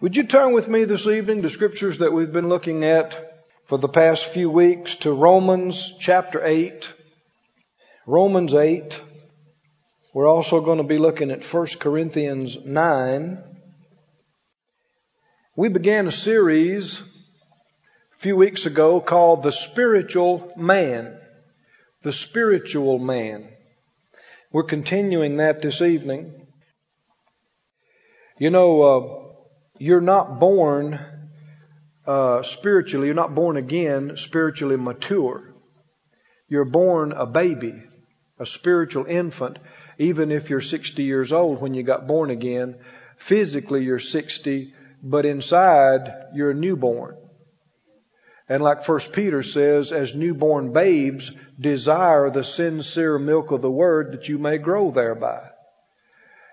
Would you turn with me this evening to scriptures that we've been looking at for the past few weeks, to Romans chapter 8. Romans 8. We're also going to be looking at 1 Corinthians 9. We began a series a few weeks ago called The Spiritual Man. The Spiritual Man. We're continuing that this evening. You know, you're not born spiritually, you're not born again spiritually mature. You're born a baby, a spiritual infant, even if you're 60 years old when you got born again. Physically, you're 60, but inside, you're a newborn. And like First Peter says, as newborn babes, desire the sincere milk of the word that you may grow thereby.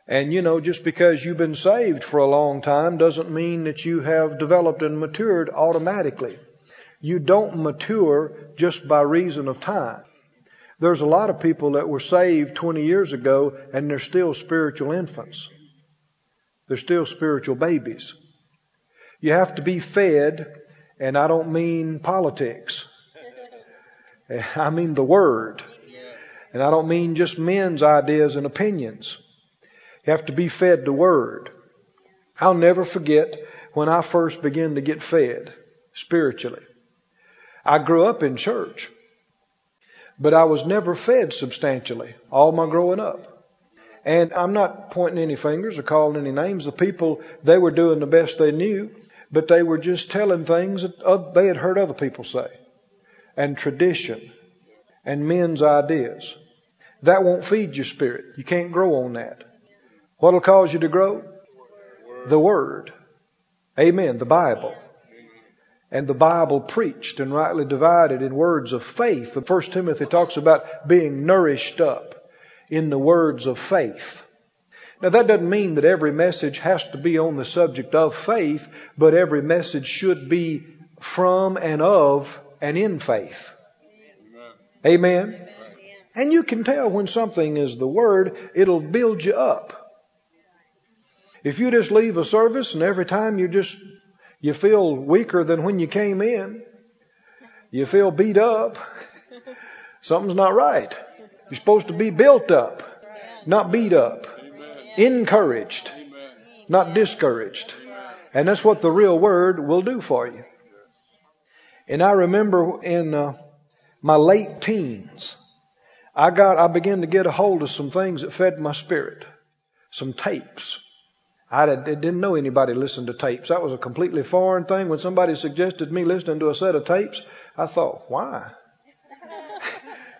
And, you know, just because you've been saved for a long time doesn't mean that you have developed and matured automatically. You don't mature just by reason of time. There's a lot of people that were saved 20 years ago and they're still spiritual infants. They're still spiritual babies. You have to be fed, and I don't mean politics. I mean the Word. And I don't mean just men's ideas and opinions. You have to be fed the Word. I'll never forget when I first began to get fed spiritually. I grew up in church, but I was never fed substantially all my growing up. And I'm not pointing any fingers or calling any names. The people, they were doing the best they knew, but they were just telling things that they had heard other people say, and tradition and men's ideas. That won't feed your spirit. You can't grow on that. What will cause you to grow? The Word. Amen. The Bible. And the Bible preached and rightly divided in words of faith. 1 Timothy talks about being nourished up in the words of faith. Now, that doesn't mean that every message has to be on the subject of faith, but every message should be from and of and in faith. Amen. Amen. And you can tell when something is the Word, it'll build you up. If you just leave a service and every time you feel weaker than when you came in, you feel beat up, something's not right. You're supposed to be built up, not beat up, encouraged, not discouraged. And that's what the real Word will do for you. And I remember in my late teens, I began to get a hold of some things that fed my spirit, some tapes. I didn't know anybody listened to tapes. That was a completely foreign thing. When somebody suggested me listening to a set of tapes, I thought, why?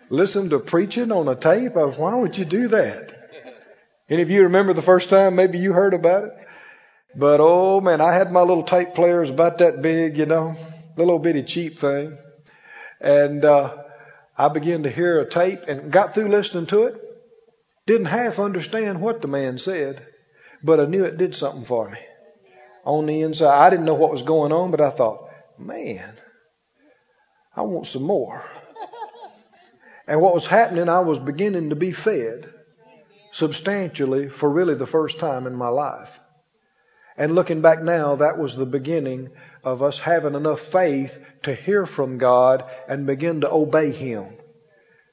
Listen to preaching on a tape? Why would you do that? Any of you remember the first time maybe you heard about it? But, oh, man, I had my little tape players about that big, you know, little bitty cheap thing. And I began to hear a tape and got through listening to it. Didn't half understand what the man said, but I knew it did something for me on the inside. I didn't know what was going on, but I thought, man, I want some more. And what was happening, I was beginning to be fed substantially for really the first time in my life. And looking back now, that was the beginning of us having enough faith to hear from God and begin to obey Him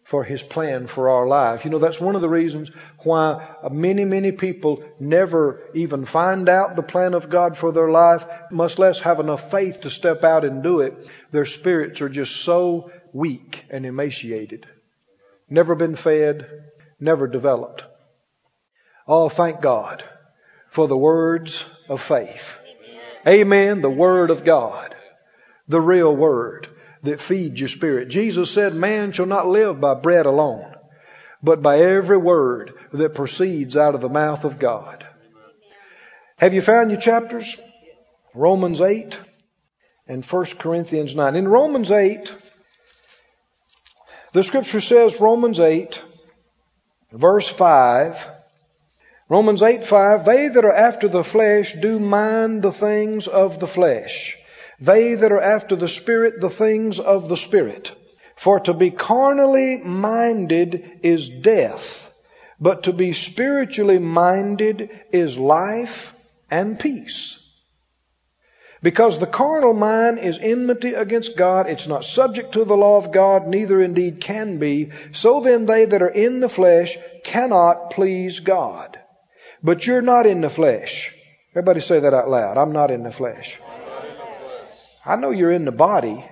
for His plan for our life. You know, that's one of the reasons why many, many people never even find out the plan of God for their life, much less have enough faith to step out and do it. Their spirits are just so weak and emaciated. Never been fed, never developed. Oh, thank God for the words of faith. Amen. Amen. The Word of God, the real Word that feeds your spirit. Jesus said, man shall not live by bread alone, but by every word that proceeds out of the mouth of God. Have you found your chapters? Romans 8 and 1 Corinthians 9. In Romans 8, the scripture says, Romans 8, verse 5. Romans 8, 5, they that are after the flesh do mind the things of the flesh. They that are after the Spirit, the things of the Spirit. For to be carnally minded is death, but to be spiritually minded is life and peace. Because the carnal mind is enmity against God. It's not subject to the law of God, neither indeed can be. So then they that are in the flesh cannot please God. But you're not in the flesh. Everybody say that out loud. I'm not in the flesh. I know you're in the body,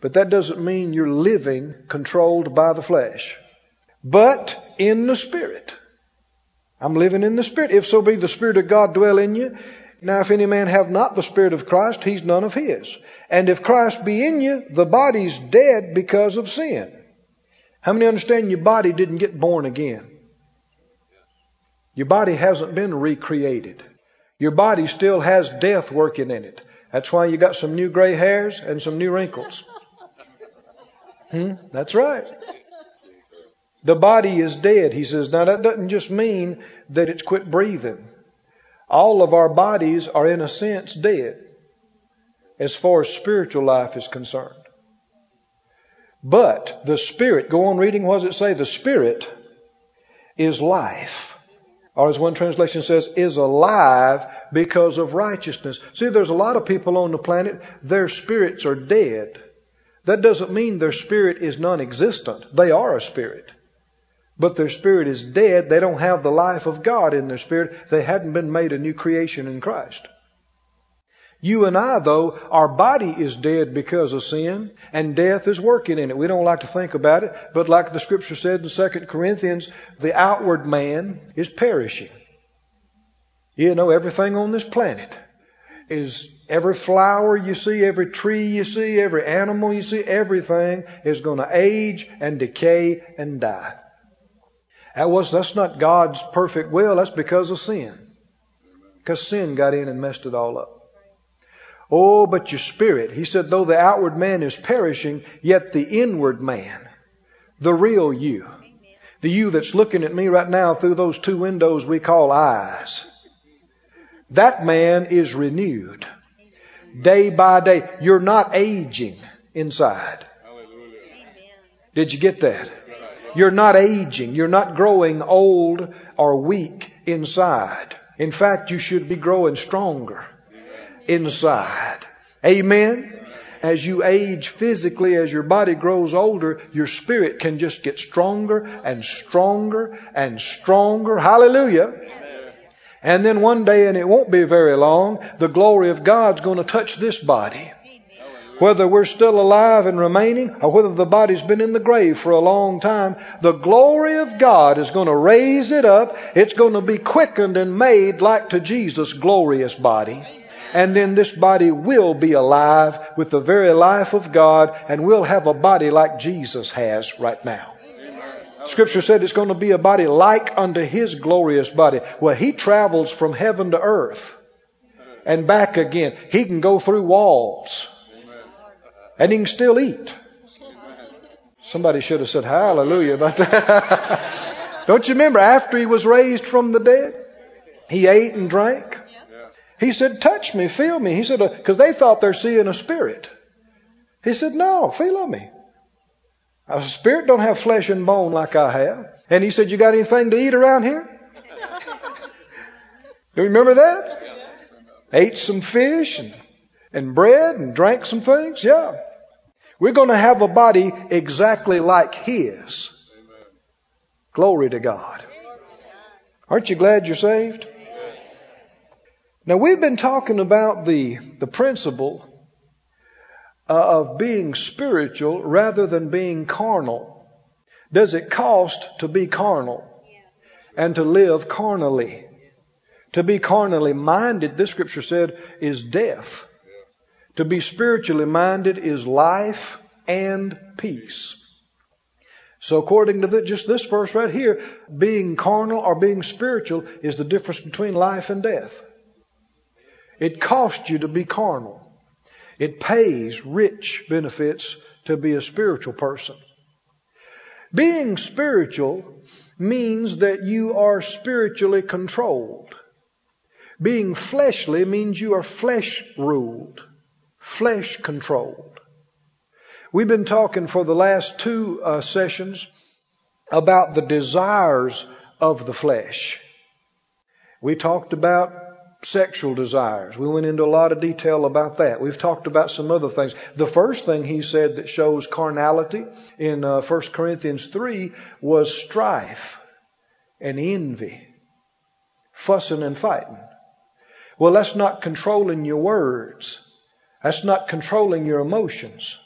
but that doesn't mean you're living controlled by the flesh. But in the Spirit. I'm living in the Spirit. If so be the Spirit of God dwell in you. Now, if any man have not the Spirit of Christ, he's none of his. And if Christ be in you, the body's dead because of sin. How many understand your body didn't get born again? Your body hasn't been recreated. Your body still has death working in it. That's why you got some new gray hairs and some new wrinkles. That's right. The body is dead, he says. Now, that doesn't just mean that it's quit breathing. All of our bodies are, in a sense, dead as far as spiritual life is concerned. But the Spirit, go on reading, what does it say? The Spirit is life. Or as one translation says, is alive because of righteousness. See, there's a lot of people on the planet, their spirits are dead. That doesn't mean their spirit is non-existent. They are a spirit. But their spirit is dead. They don't have the life of God in their spirit. They hadn't been made a new creation in Christ. You and I, though, our body is dead because of sin, and death is working in it. We don't like to think about it, but like the scripture said in 2 Corinthians, the outward man is perishing. You know, everything on this planet is, every flower you see, every tree you see, every animal you see, everything is going to age and decay and die. That's not God's perfect will. That's because of sin. Because sin got in and messed it all up. Oh, but your spirit. He said, though the outward man is perishing, yet the inward man, the real you, the you that's looking at me right now through those two windows we call eyes, that man is renewed day by day. You're not aging inside. Hallelujah. Did you get that? You're not aging. You're not growing old or weak inside. In fact, you should be growing stronger inside. Amen? As you age physically, as your body grows older, your spirit can just get stronger and stronger and stronger. Hallelujah. Amen. And then one day, and it won't be very long, the glory of God's going to touch this body. Whether we're still alive and remaining or whether the body's been in the grave for a long time, the glory of God is going to raise it up. It's going to be quickened and made like to Jesus' glorious body. And then this body will be alive with the very life of God, and we'll have a body like Jesus has right now. Scripture said it's going to be a body like unto his glorious body. Well, he travels from heaven to earth and back again. He can go through walls. And he can still eat. Somebody should have said hallelujah about that. Don't you remember after he was raised from the dead, he ate and drank? He said, touch me, feel me. He said, because they thought they're seeing a spirit. He said, no, feel me. A spirit don't have flesh and bone like I have. And he said, you got anything to eat around here? Do you remember that? Ate some fish and bread and drank some things. Yeah. We're going to have a body exactly like his. Amen. Glory to God. Aren't you glad you're saved? Amen. Now, we've been talking about the principle of being spiritual rather than being carnal. Does it cost to be carnal and to live carnally? To be carnally minded, this scripture said, is death. To be spiritually minded is life and peace. So according to just this verse right here, being carnal or being spiritual is the difference between life and death. It costs you to be carnal. It pays rich benefits to be a spiritual person. Being spiritual means that you are spiritually controlled. Being fleshly means you are flesh-ruled. Flesh controlled. We've been talking for the last two sessions about the desires of the flesh. We talked about sexual desires. We went into a lot of detail about that. We've talked about some other things. The first thing he said that shows carnality in 1 Corinthians 3 was strife and envy, fussing and fighting. Well, that's not controlling your words. That's not controlling your emotions.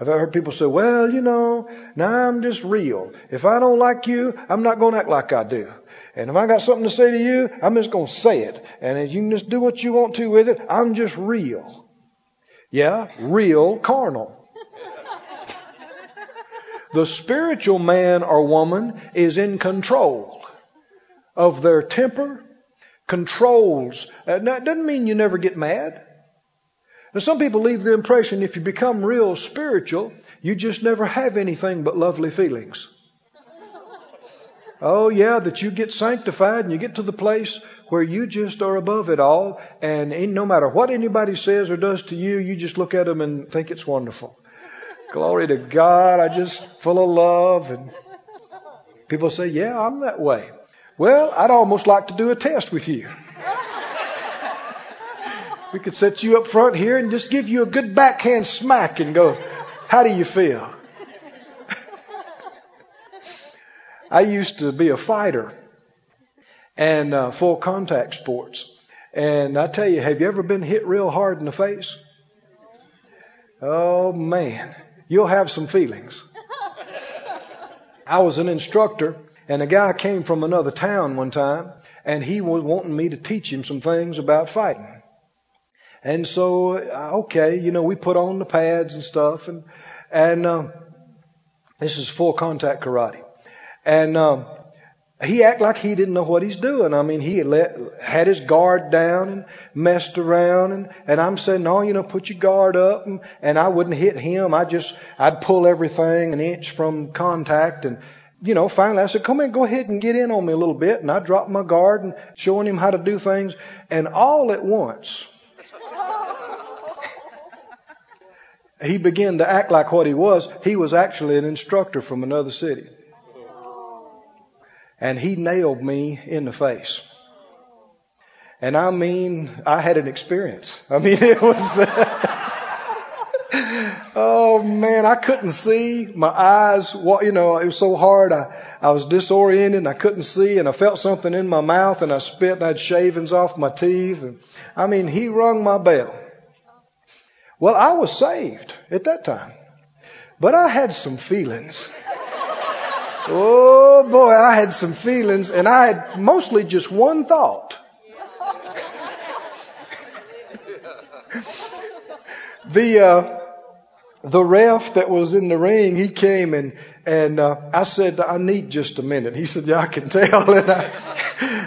I've heard people say, well, you know, now I'm just real. If I don't like you, I'm not going to act like I do. And if I got something to say to you, I'm just going to say it. And you can just do what you want to with it. I'm just real. Yeah, real carnal. The spiritual man or woman is in control of their temper, controls. Now, it doesn't mean you never get mad. Now, some people leave the impression if you become real spiritual, you just never have anything but lovely feelings. Oh, yeah, that you get sanctified and you get to the place where you just are above it all. And no matter what anybody says or does to you, you just look at them and think it's wonderful. Glory to God, I just full of love. And people say, yeah, I'm that way. Well, I'd almost like to do a test with you. We could set you up front here and just give you a good backhand smack and go, how do you feel? I used to be a fighter and full contact sports. And I tell you, have you ever been hit real hard in the face? Oh, man, you'll have some feelings. I was an instructor, and a guy came from another town one time, and he was wanting me to teach him some things about fighting. And so, okay, you know, we put on the pads and stuff. And this is full contact karate. And he acted like he didn't know what he's doing. I mean, he had his guard down and messed around. And I'm saying, no, you know, put your guard up. And I wouldn't hit him. I'd pull everything an inch from contact. And, you know, finally I said, come in, go ahead and get in on me a little bit. And I dropped my guard and showing him how to do things. And all at once, he began to act like what he was. He was actually an instructor from another city. And he nailed me in the face. And I mean, I had an experience. I mean, it was, oh man, I couldn't see. My eyes, you know, it was so hard. I was disoriented and I couldn't see. And I felt something in my mouth and I spit and I had shavings off my teeth. And I mean, he rung my bell. Well, I was saved at that time, but I had some feelings. Oh boy, I had some feelings, and I had mostly just one thought. The ref that was in the ring, he came and I said, I need just a minute. He said, yeah, I can tell.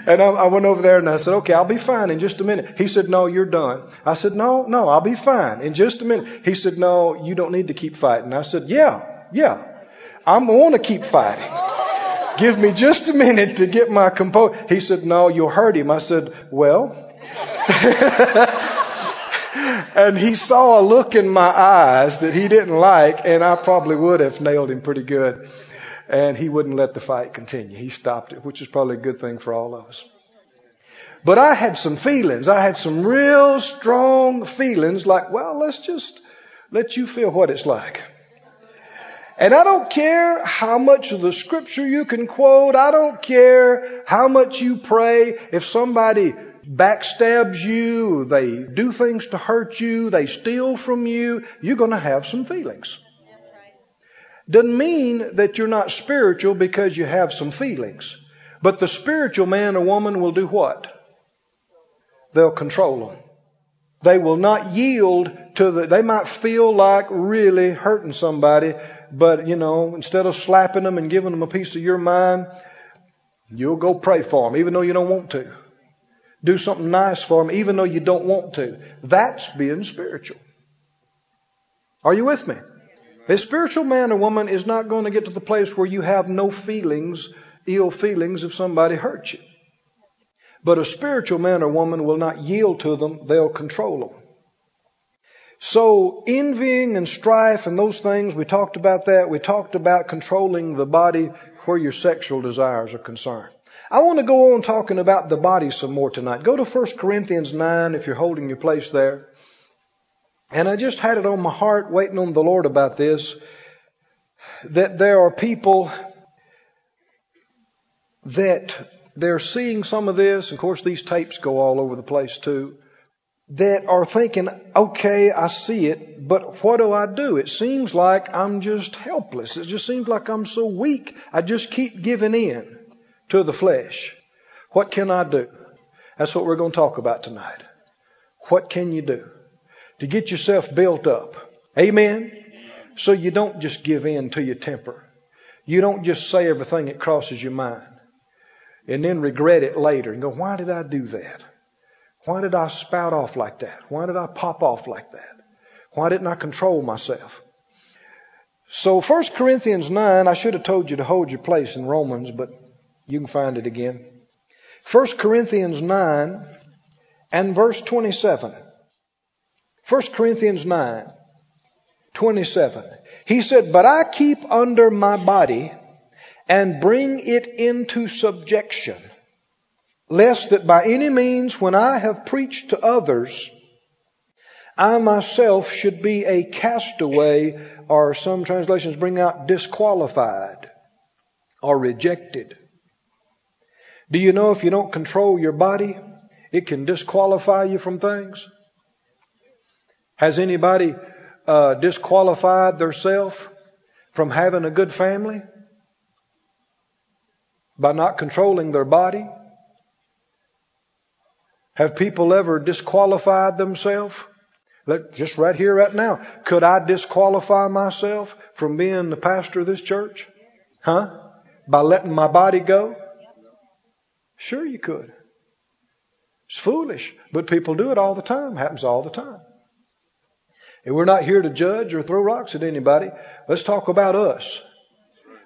And I went over there and I said, okay, I'll be fine in just a minute. He said, no, you're done. I said, no, I'll be fine in just a minute. He said, no, you don't need to keep fighting. I said, yeah. I'm going to keep fighting. Give me just a minute to get my composure. He said, no, you'll hurt him. I said, well. And he saw a look in my eyes that he didn't like, and I probably would have nailed him pretty good. And he wouldn't let the fight continue. He stopped it, which is probably a good thing for all of us. But I had some feelings. I had some real strong feelings like, well, let's just let you feel what it's like. And I don't care how much of the scripture you can quote. I don't care how much you pray. If somebody backstabs you, they do things to hurt you, they steal from you, you're going to have some feelings. That's right. Doesn't mean that you're not spiritual because you have some feelings. But the spiritual man or woman will do what? They'll control them. They will not yield to they might feel like really hurting somebody. But, you know, instead of slapping them and giving them a piece of your mind, you'll go pray for them, even though you don't want to. Do something nice for them, even though you don't want to. That's being spiritual. Are you with me? A spiritual man or woman is not going to get to the place where you have no feelings, ill feelings, if somebody hurts you. But a spiritual man or woman will not yield to them. They'll control them. So envying and strife and those things, we talked about that. We talked about controlling the body where your sexual desires are concerned. I want to go on talking about the body some more tonight. Go to 1 Corinthians 9 if you're holding your place there. And I just had it on my heart, waiting on the Lord about this, that there are people that they're seeing some of this. Of course, these tapes go all over the place too. That are thinking, okay, I see it, but what do I do? It seems like I'm just helpless. It just seems like I'm so weak. I just keep giving in to the flesh. What can I do? That's what we're going to talk about tonight. What can you do to get yourself built up? Amen? So you don't just give in to your temper. You don't just say everything that crosses your mind and then regret it later and go, why did I do that? Why did I spout off like that? Why did I pop off like that? Why didn't I control myself? So 1 Corinthians 9, I should have told you to hold your place in Romans, but you can find it again. 1 Corinthians 9 and verse 27. 1 Corinthians 9, 27. He said, but I keep under my body and bring it into subjection, lest that by any means, when I have preached to others, I myself should be a castaway, or some translations bring out disqualified or rejected. Do you know if you don't control your body, it can disqualify you from things? Has anybody disqualified theirself from having a good family by not controlling their body? Have people ever disqualified themselves? Just right here, right now. Could I disqualify myself from being the pastor of this church? Huh? By letting my body go? Sure you could. It's foolish, but people do it all the time. Happens all the time. And we're not here to judge or throw rocks at anybody. Let's talk about us.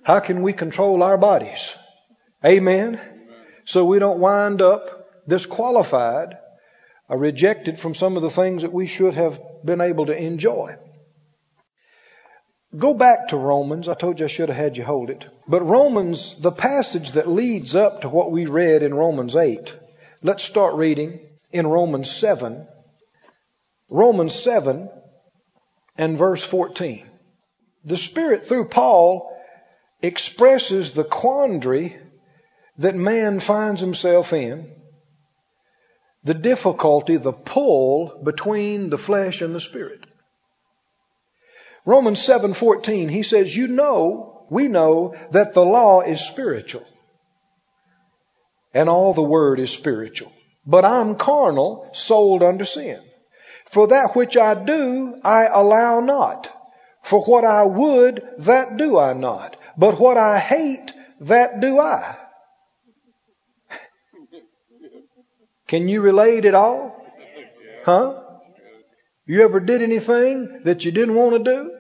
How can we control our bodies? Amen? So we don't wind up disqualified or rejected from some of the things that we should have been able to enjoy. Go back to Romans. I told you I should have had you hold it. But Romans, the passage that leads up to what we read in Romans 8. Let's start reading in Romans 7. Romans 7 and verse 14. The Spirit through Paul expresses the quandary that man finds himself in. The difficulty, the pull between the flesh and the spirit. Romans 7:14, he says, we know that the law is spiritual. And all the word is spiritual. But I'm carnal, sold under sin. For that which I do, I allow not. For what I would, that do I not. But what I hate, that do I. Can you relate at all? Huh? You ever did anything that you didn't want to do?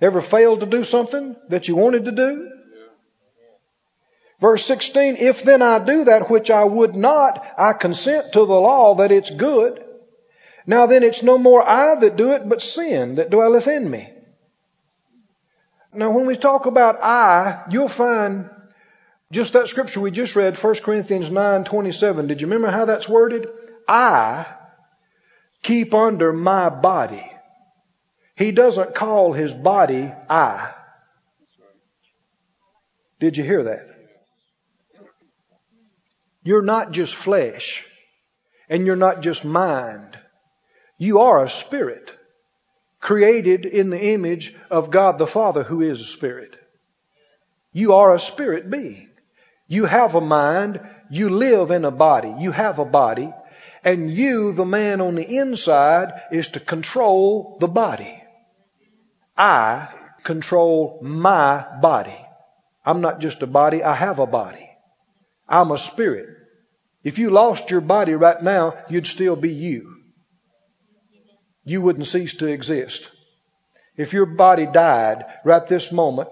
Ever failed to do something that you wanted to do? Verse 16, if then I do that which I would not, I consent to the law that it's good. Now then it's no more I that do it, but sin that dwelleth in me. Now when we talk about I, you'll find just that scripture we just read, 1 Corinthians 9:27. Did you remember how that's worded? I keep under my body. He doesn't call his body I. Did you hear that? You're not just flesh, and you're not just mind. You are a spirit created in the image of God the Father, who is a spirit. You are a spirit being. You have a mind, you live in a body, you have a body, and you, the man on the inside, is to control the body. I control my body. I'm not just a body, I have a body. I'm a spirit. If you lost your body right now, you'd still be you. You wouldn't cease to exist. If your body died right this moment,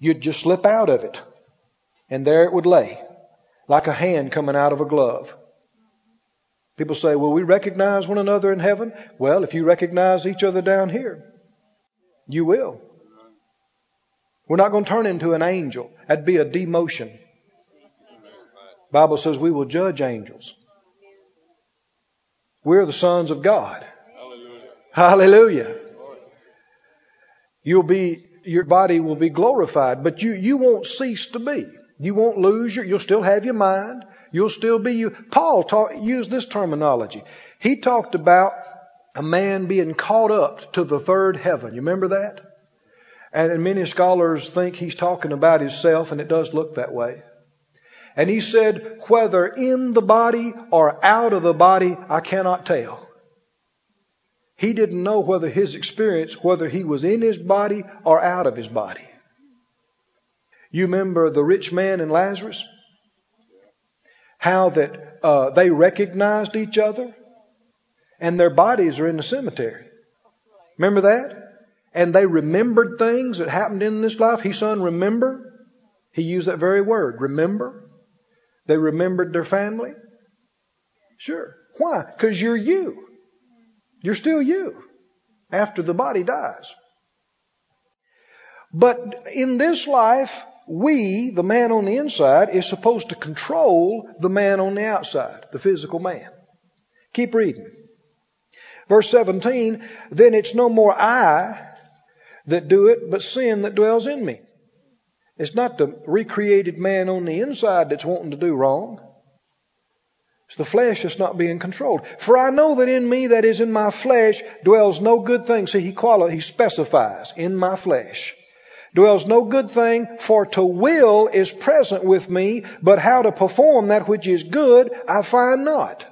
you'd just slip out of it. And there it would lay, like a hand coming out of a glove. People say, will we recognize one another in heaven? Well, if you recognize each other down here, you will. We're not going to turn into an angel. That'd be a demotion. The Bible says we will judge angels. We're the sons of God. Hallelujah. Hallelujah. Your body will be glorified, but you won't cease to be. You won't lose you'll still have your mind. You'll still be you. Paul used this terminology. He talked about a man being caught up to the third heaven. You remember that? And many scholars think he's talking about himself, and it does look that way. And he said, whether in the body or out of the body, I cannot tell. He didn't know whether his experience, whether he was in his body or out of his body. You remember the rich man and Lazarus? How that they recognized each other and their bodies are in the cemetery. Remember that? And they remembered things that happened in this life. His son remembered. He used that very word, remember. They remembered their family. Sure. Why? Because you're you. You're still you after the body dies. But in this life, the man on the inside, is supposed to control the man on the outside, the physical man. Keep reading. Verse 17, then it's no more I that do it, but sin that dwells in me. It's not the recreated man on the inside that's wanting to do wrong. It's the flesh that's not being controlled. For I know that in me, that is in my flesh, dwells no good thing. See, he specifies, in my flesh. Dwells no good thing, for to will is present with me, but how to perform that which is good, I find not.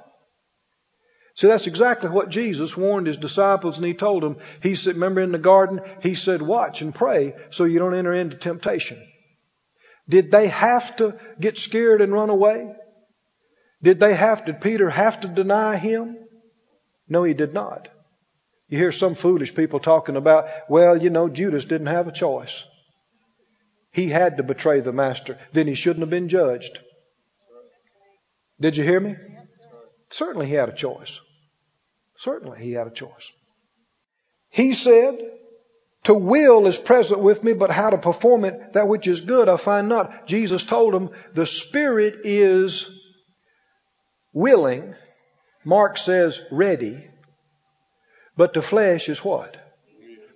See, that's exactly what Jesus warned his disciples, and he told them. He said, remember in the garden, he said, watch and pray so you don't enter into temptation. Did they have to get scared and run away? Did Peter have to deny him? No, he did not. You hear some foolish people talking about, Judas didn't have a choice. He had to betray the master. Then he shouldn't have been judged. Did you hear me? Certainly he had a choice. He said, to will is present with me, but how to perform it, that which is good, I find not. Jesus told him, the spirit is willing. Mark says ready. But the flesh is what?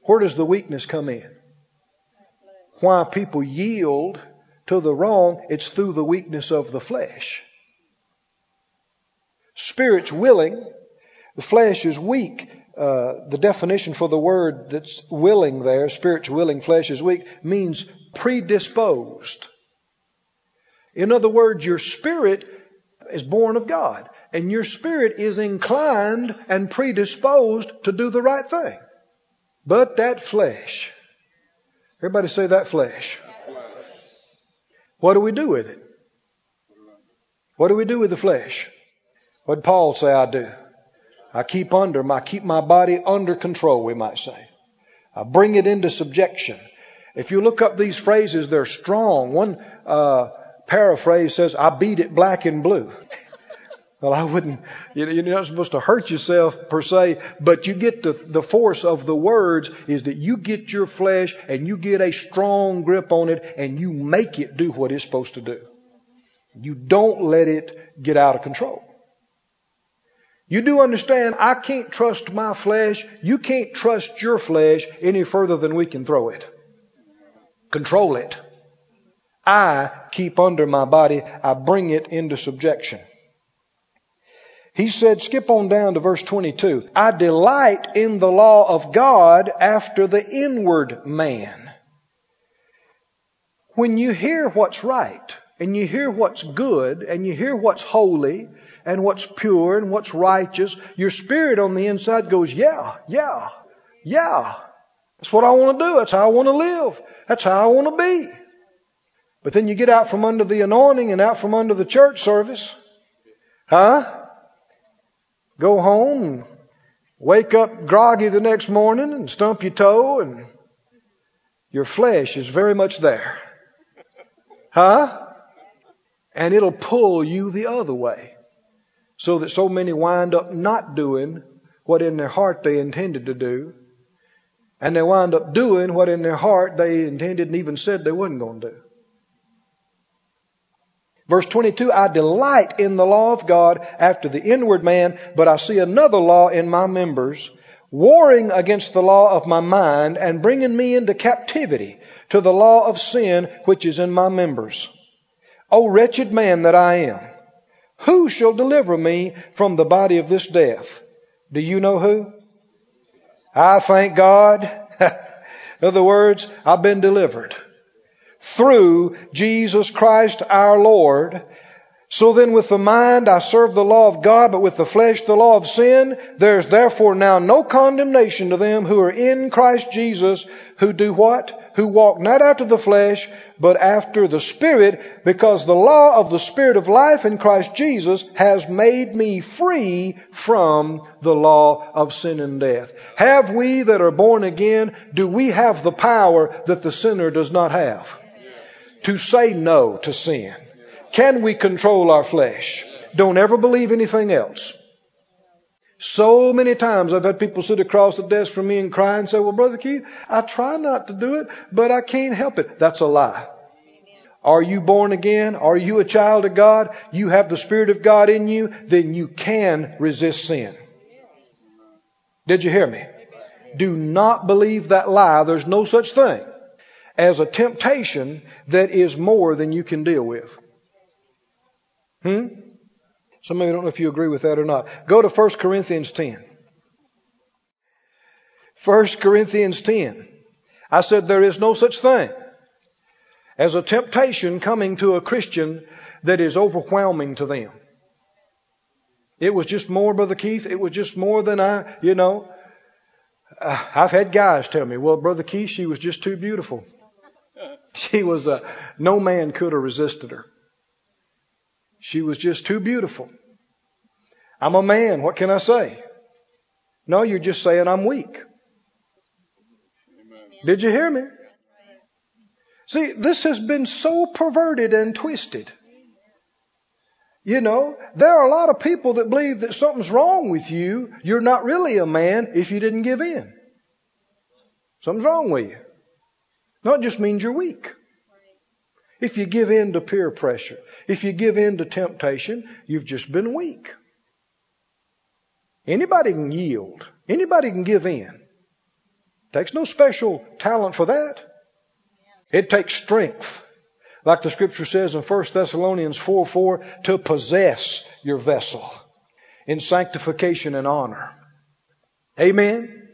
Where does the weakness come in? Why people yield to the wrong, it's through the weakness of the flesh. Spirit's willing, the flesh is weak. The definition for the word that's willing there, spirit's willing, flesh is weak, means predisposed. In other words, your spirit is born of God, and your spirit is inclined and predisposed to do the right thing. But that flesh, everybody say that flesh. What do we do with it? What do we do with the flesh? What did Paul say I do? I keep my body under control, we might say. I bring it into subjection. If you look up these phrases, they're strong. One paraphrase says, I beat it black and blue. Well, I wouldn't, you're not supposed to hurt yourself per se, but you get the force of the words is that you get your flesh and you get a strong grip on it and you make it do what it's supposed to do. You don't let it get out of control. You do understand, I can't trust my flesh. You can't trust your flesh any further than we can throw it. Control it. I keep under my body. I bring it into subjection. He said, skip on down to verse 22. I delight in the law of God after the inward man. When you hear what's right, and you hear what's good, and you hear what's holy, and what's pure and what's righteous, your spirit on the inside goes, yeah. That's what I want to do. That's how I want to live. That's how I want to be. But then you get out from under the anointing and out from under the church service. Go home and wake up groggy the next morning and stump your toe, and your flesh is very much there. And it'll pull you the other way. So that so many wind up not doing what in their heart they intended to do. And they wind up doing what in their heart they intended and even said they wasn't going to do. Verse 22, I delight in the law of God after the inward man, but I see another law in my members, warring against the law of my mind and bringing me into captivity to the law of sin which is in my members. O wretched man that I am, who shall deliver me from the body of this death? Do you know who? I thank God. In other words, I've been delivered through Jesus Christ our Lord. So then with the mind I serve the law of God, but with the flesh the law of sin. There is therefore now no condemnation to them who are in Christ Jesus, who do what? Who walk not after the flesh, but after the Spirit, because the law of the Spirit of life in Christ Jesus has made me free from the law of sin and death. Have we that are born again, do we have the power that the sinner does not have? To say no to sin. Can we control our flesh? Don't ever believe anything else. So many times I've had people sit across the desk from me and cry and say, well, Brother Keith, I try not to do it, but I can't help it. That's a lie. Are you born again? Are you a child of God? You have the Spirit of God in you, then you can resist sin. Did you hear me? Do not believe that lie. There's no such thing as a temptation that is more than you can deal with. Some of you don't know if you agree with that or not. Go to 1 Corinthians 10. 1 Corinthians 10. I said there is no such thing as a temptation coming to a Christian that is overwhelming to them. It was just more, Brother Keith. It was just more than I. I've had guys tell me, well, Brother Keith, she was just too beautiful. She was no man could have resisted her. She was just too beautiful. I'm a man. What can I say? No, you're just saying I'm weak. Amen. Did you hear me? See, this has been so perverted and twisted. You know, there are a lot of people that believe that something's wrong with you. You're not really a man if you didn't give in. Something's wrong with you. No, it just means you're weak. If you give in to peer pressure, if you give in to temptation, you've just been weak. Anybody can yield. Anybody can give in. Takes no special talent for that. It takes strength. Like the scripture says in 1 Thessalonians 4:4, to possess your vessel in sanctification and honor. Amen?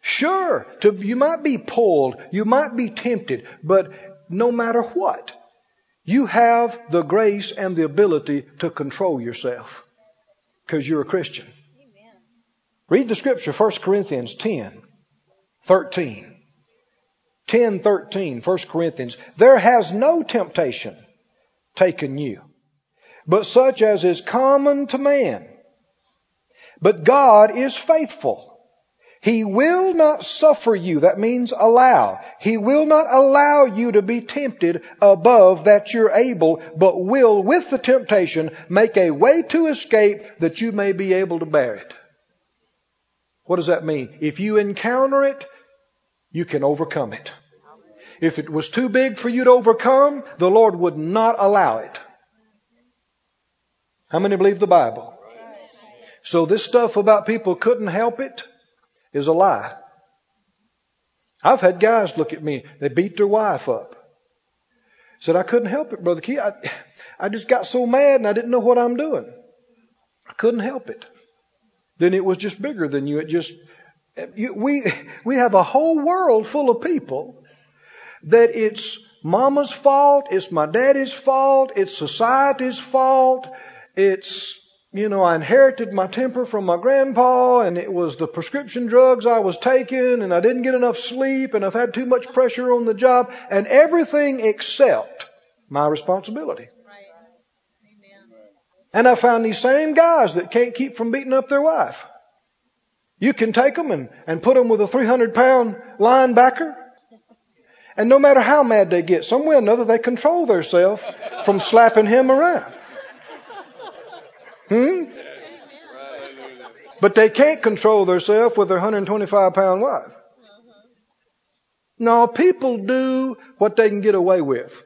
Sure, you might be pulled, you might be tempted, but no matter what, you have the grace and the ability to control yourself because you're a Christian. Amen. Read the scripture, 1 Corinthians 10:13. 10:13, 1 Corinthians. There has no temptation taken you, but such as is common to man. But God is faithful. He will not suffer you. That means allow. He will not allow you to be tempted above that you're able, but will, with the temptation, make a way to escape that you may be able to bear it. What does that mean? If you encounter it, you can overcome it. If it was too big for you to overcome, the Lord would not allow it. How many believe the Bible? So this stuff about people couldn't help it is a lie. I've had guys look at me. They beat their wife up. Said, I couldn't help it, Brother Key. I just got so mad and I didn't know what I'm doing. I couldn't help it. Then it was just bigger than you. We have a whole world full of people that it's mama's fault. It's my daddy's fault. It's society's fault. It's, I inherited my temper from my grandpa, and it was the prescription drugs I was taking, and I didn't get enough sleep, and I've had too much pressure on the job, and everything except my responsibility. Right. Amen. And I found these same guys that can't keep from beating up their wife. You can take them and put them with a 300-pound linebacker, and no matter how mad they get, some way or another they control themselves from slapping him around. But they can't control themselves with their 125-pound wife. No, people do what they can get away with.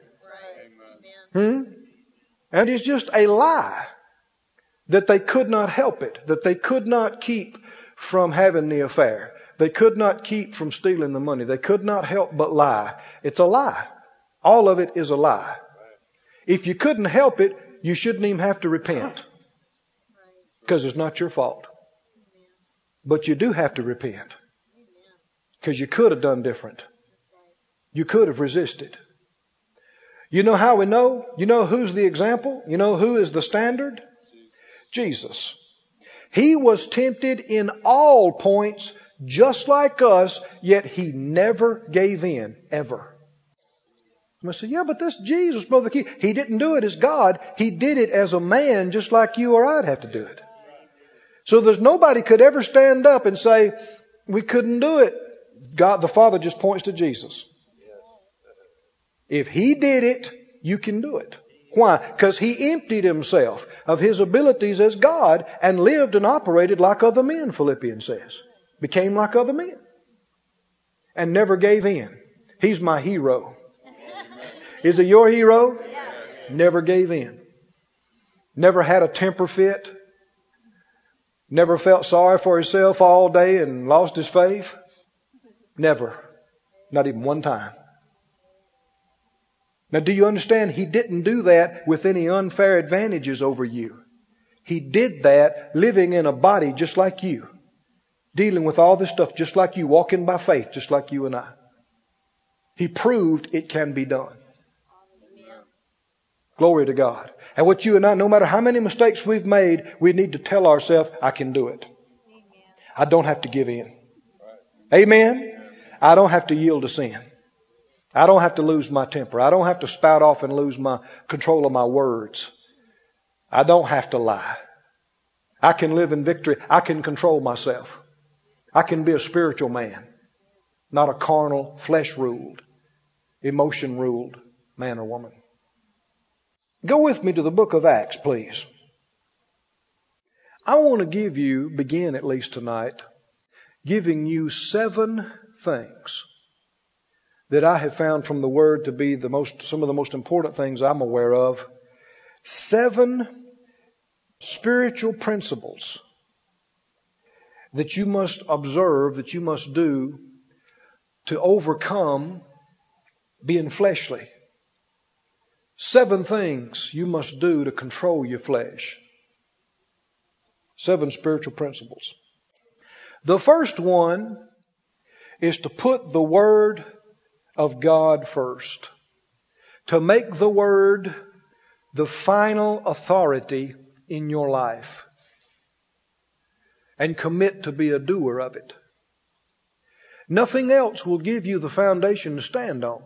And it's just a lie that they could not help it, that they could not keep from having the affair. They could not keep from stealing the money. They could not help but lie. It's a lie. All of it is a lie. If you couldn't help it, you shouldn't even have to repent, because it's not your fault. But you do have to repent, because you could have done different. You could have resisted. You know how we know? You know who's the example? You know who is the standard? Jesus. He was tempted in all points, just like us, yet he never gave in, ever. I said, yeah, but that's Jesus, Brother Keith. He didn't do it as God. He did it as a man, just like you or I'd have to do it. So there's nobody could ever stand up and say, we couldn't do it. God, the Father just points to Jesus. If he did it, you can do it. Why? Because he emptied himself of his abilities as God and lived and operated like other men, Philippians says. Became like other men. And never gave in. He's my hero. Is he your hero? Yes. Never gave in. Never had a temper fit. Never felt sorry for himself all day and lost his faith. Never. Not even one time. Now, do you understand? He didn't do that with any unfair advantages over you. He did that living in a body just like you, dealing with all this stuff just like you, walking by faith just like you and I. He proved it can be done. Amen. Glory to God. And what you and I, no matter how many mistakes we've made, we need to tell ourselves, I can do it. Amen. I don't have to give in. Right. Amen. I don't have to yield to sin. I don't have to lose my temper. I don't have to spout off and lose my control of my words. I don't have to lie. I can live in victory. I can control myself. I can be a spiritual man, not a carnal, flesh-ruled, emotion-ruled man or woman. Go with me to the book of Acts, please. I want to begin at least tonight, giving you 7 things that I have found from the Word to be some of the most important things I'm aware of. 7 spiritual principles that you must observe, that you must do to overcome being fleshly. 7 things you must do to control your flesh. 7 spiritual principles. The first one is to put the Word of God first, to make the Word the final authority in your life, and commit to be a doer of it. Nothing else will give you the foundation to stand on.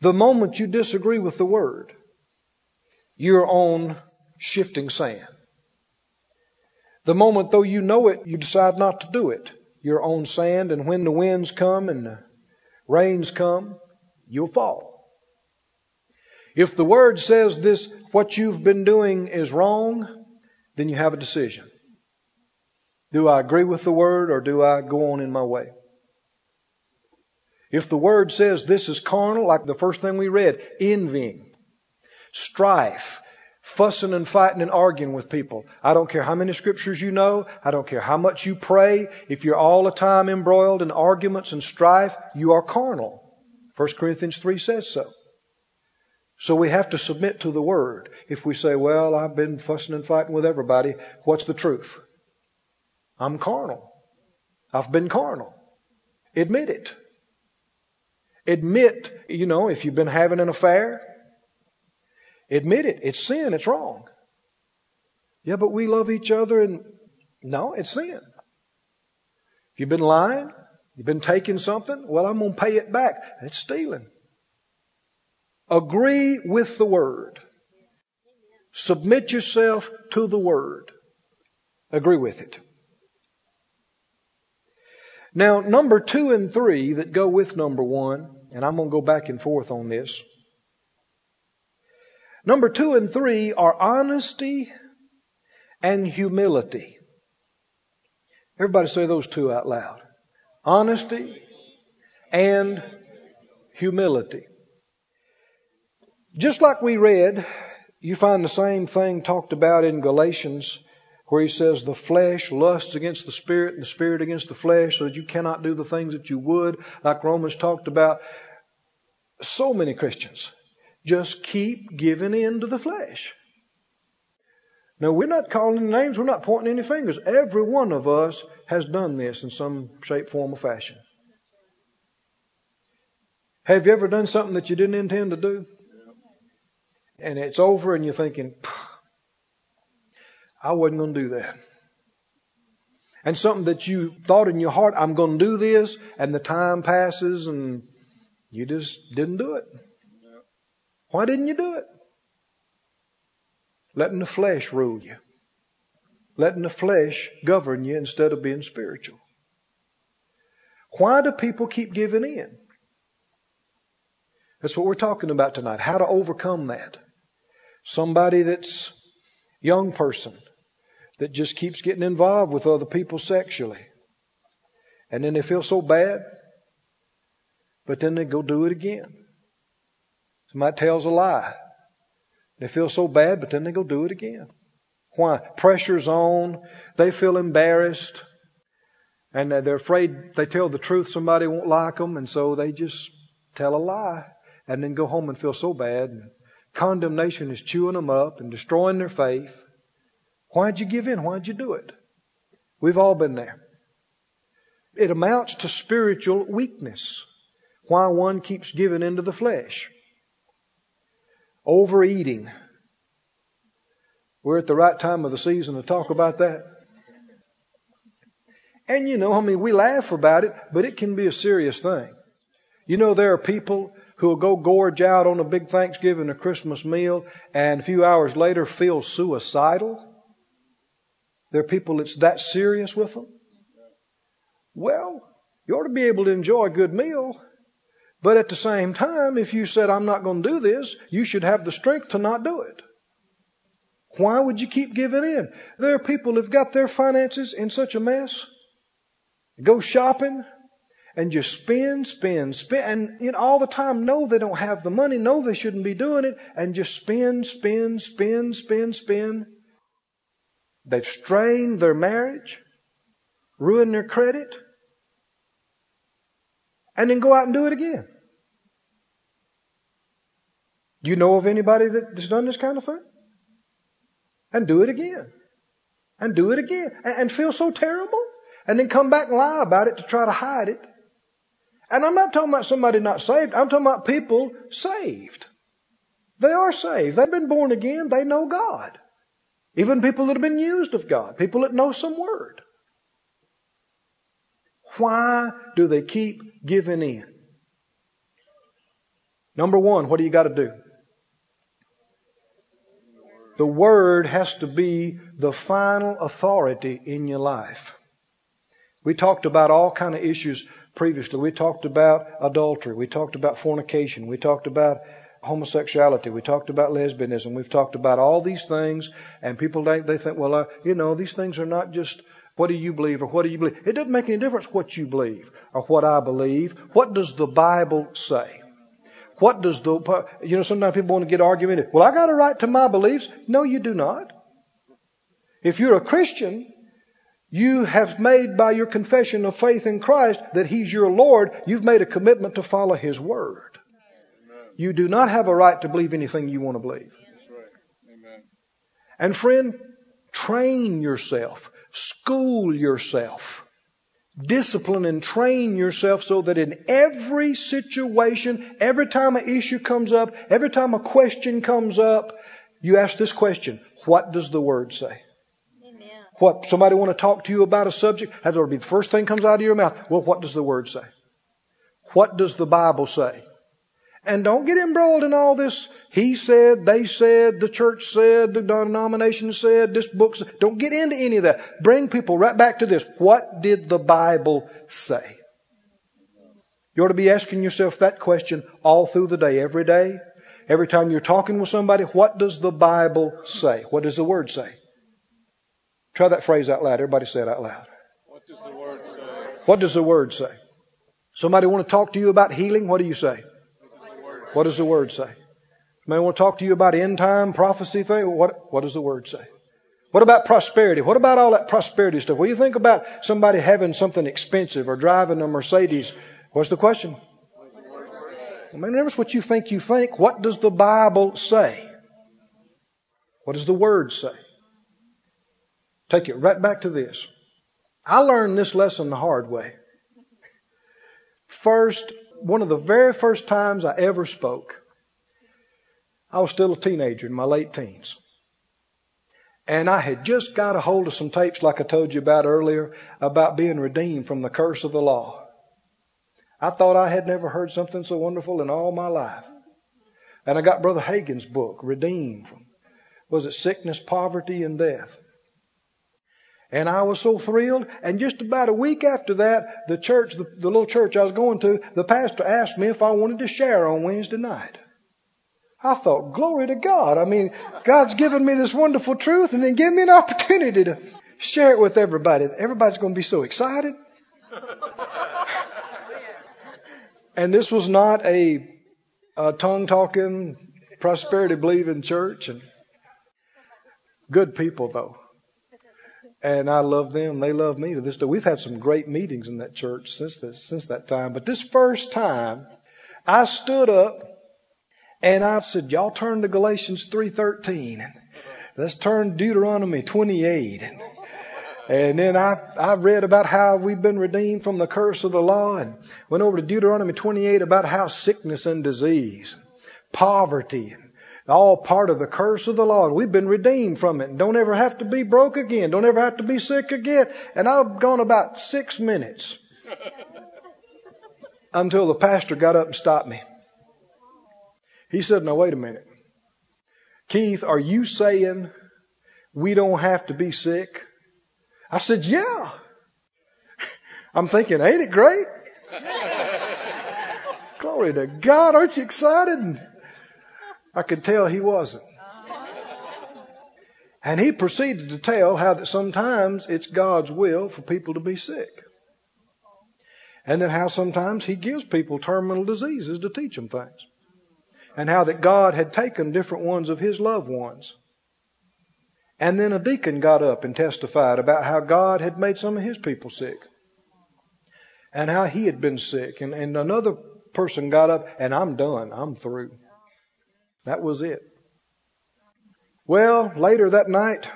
The moment you disagree with the Word, you're on shifting sand. The moment, though you know it, you decide not to do it, your own sand, and when the winds come and the rains come, you'll fall. If the Word says this, what you've been doing is wrong, then you have a decision. Do I agree with the Word, or do I go on in my way? If the Word says this is carnal, like the first thing we read, envying, strife, fussing and fighting and arguing with people. I don't care how many scriptures you know. I don't care how much you pray. If you're all the time embroiled in arguments and strife, you are carnal. 1 Corinthians 3 says so. So we have to submit to the Word. If we say, well, I've been fussing and fighting with everybody, what's the truth? I'm carnal. I've been carnal. Admit it. Admit, if you've been having an affair, admit it. It's sin. It's wrong. Yeah, but we love each other. And no, it's sin. If you've been lying, you've been taking something, well, I'm going to pay it back. It's stealing. Agree with the Word. Submit yourself to the Word. Agree with it. Now, number 2 and 3 that go with number 1, and I'm going to go back and forth on this. Number 2 and 3 are honesty and humility. Everybody say those two out loud. Honesty and humility. Just like we read, you find the same thing talked about in Galatians, where he says the flesh lusts against the spirit and the spirit against the flesh, so that you cannot do the things that you would, like Romans talked about. So many Christians just keep giving in to the flesh. Now, we're not calling names. We're not pointing any fingers. Every one of us has done this in some shape, form, or fashion. Have you ever done something that you didn't intend to do? And it's over and you're thinking, I wasn't going to do that. And something that you thought in your heart, I'm going to do this, and the time passes and you just didn't do it. Why didn't you do it? Letting the flesh rule you. Letting the flesh govern you instead of being spiritual. Why do people keep giving in? That's what we're talking about tonight. How to overcome that. Somebody that's a young person that just keeps getting involved with other people sexually. And then they feel so bad. But then they go do it again. Somebody tells a lie. They feel so bad, but then they go do it again. Why? Pressure's on. They feel embarrassed. And they're afraid they tell the truth, somebody won't like them. And so they just tell a lie and then go home and feel so bad. And condemnation is chewing them up and destroying their faith. Why'd you give in? Why'd you do it? We've all been there. It amounts to spiritual weakness. Why one keeps giving into the flesh. Overeating. We're at the right time of the season to talk about that. And we laugh about it, but it can be a serious thing. There are people who will go gorge out on a big Thanksgiving or Christmas meal and a few hours later feel suicidal. There are people that's that serious with them. Well, you ought to be able to enjoy a good meal. But at the same time, if you said, I'm not going to do this, you should have the strength to not do it. Why would you keep giving in? There are people who've got their finances in such a mess. Go shopping and just spend. And all the time, no, they don't have the money. No, they shouldn't be doing it. And just spend. They've strained their marriage, ruined their credit. And then go out and do it again. Do you know of anybody that's done this kind of thing? And do it again. And do it again. And feel so terrible. And then come back and lie about it to try to hide it. And I'm not talking about somebody not saved. I'm talking about people saved. They are saved. They've been born again. They know God. Even people that have been used of God. People that know some word. Why do they keep giving in? Number one, what do you got to do? The Word has to be the final authority in your life. We talked about all kind of issues previously. We talked about adultery. We talked about fornication. We talked about homosexuality. We talked about lesbianism. We've talked about all these things. And people, they think, well, these things are not just... What do you believe or what do you believe? It doesn't make any difference what you believe or what I believe. What does the Bible say? What does the... sometimes people want to get argumentative. Well, I got a right to my beliefs. No, you do not. If you're a Christian, you have made by your confession of faith in Christ that He's your Lord. You've made a commitment to follow His Word. Amen. You do not have a right to believe anything you want to believe. That's right. Amen. And friend, train yourself. School yourself, discipline and train yourself so that in every situation, every time an issue comes up, every time a question comes up, you ask this question, what does the Word say? Amen. What, somebody want to talk to you about a subject? That ought to be the first thing that comes out of your mouth. Well, what does the Word say? What does the Bible say? And don't get embroiled in all this. He said, they said, the church said, the denomination said, this book said. Don't get into any of that. Bring people right back to this. What did the Bible say? You ought to be asking yourself that question all through the day, every day. Every time you're talking with somebody, what does the Bible say? What does the Word say? Try that phrase out loud. Everybody say it out loud. What does the Word say? What does the Word say? Somebody want to talk to you about healing? What do you say? What does the Word say? May want to talk to you about end time prophecy thing. What does the word say? What about prosperity? What about all that prosperity stuff? Well, you think about somebody having something expensive or driving a Mercedes. What's the question? I mean, remember what you think you think. What does the Bible say? What does the word say? Take it right back to this. I learned this lesson the hard way. One of the very first times I ever spoke, I was still a teenager in my late teens. And I had just got a hold of some tapes like I told you about earlier about being redeemed from the curse of the law. I thought I had never heard something so wonderful in all my life. And I got Brother Hagin's book, Redeemed from, was it Sickness, Poverty, and Death? And I was so thrilled. And just about a week after that, the church, the little church I was going to, the pastor asked me if I wanted to share on Wednesday night. I thought, glory to God. I mean, God's given me this wonderful truth and then give me an opportunity to share it with everybody. Everybody's going to be so excited. And this was not a tongue-talking, prosperity-believing church. And good people, though. And I love them. They love me to this day. We've had some great meetings in that church since that time. But this first time, I stood up and I said, y'all turn to Galatians 3:13. Let's turn Deuteronomy 28. And then I read about how we've been redeemed from the curse of the law and went over to Deuteronomy 28 about how sickness and disease, poverty, all part of the curse of the law. And we've been redeemed from it and don't ever have to be broke again. Don't ever have to be sick again. And I've gone about 6 minutes until the pastor got up and stopped me. He said, now, wait a minute. Keith, are you saying we don't have to be sick? I said, yeah. I'm thinking, ain't it great? Glory to God. Aren't you excited? And I could tell he wasn't. And he proceeded to tell how that sometimes it's God's will for people to be sick. And then how sometimes he gives people terminal diseases to teach them things. And how that God had taken different ones of his loved ones. And then a deacon got up and testified about how God had made some of his people sick. And how he had been sick. And another person got up and I'm done. I'm through. That was it. Well, later that night,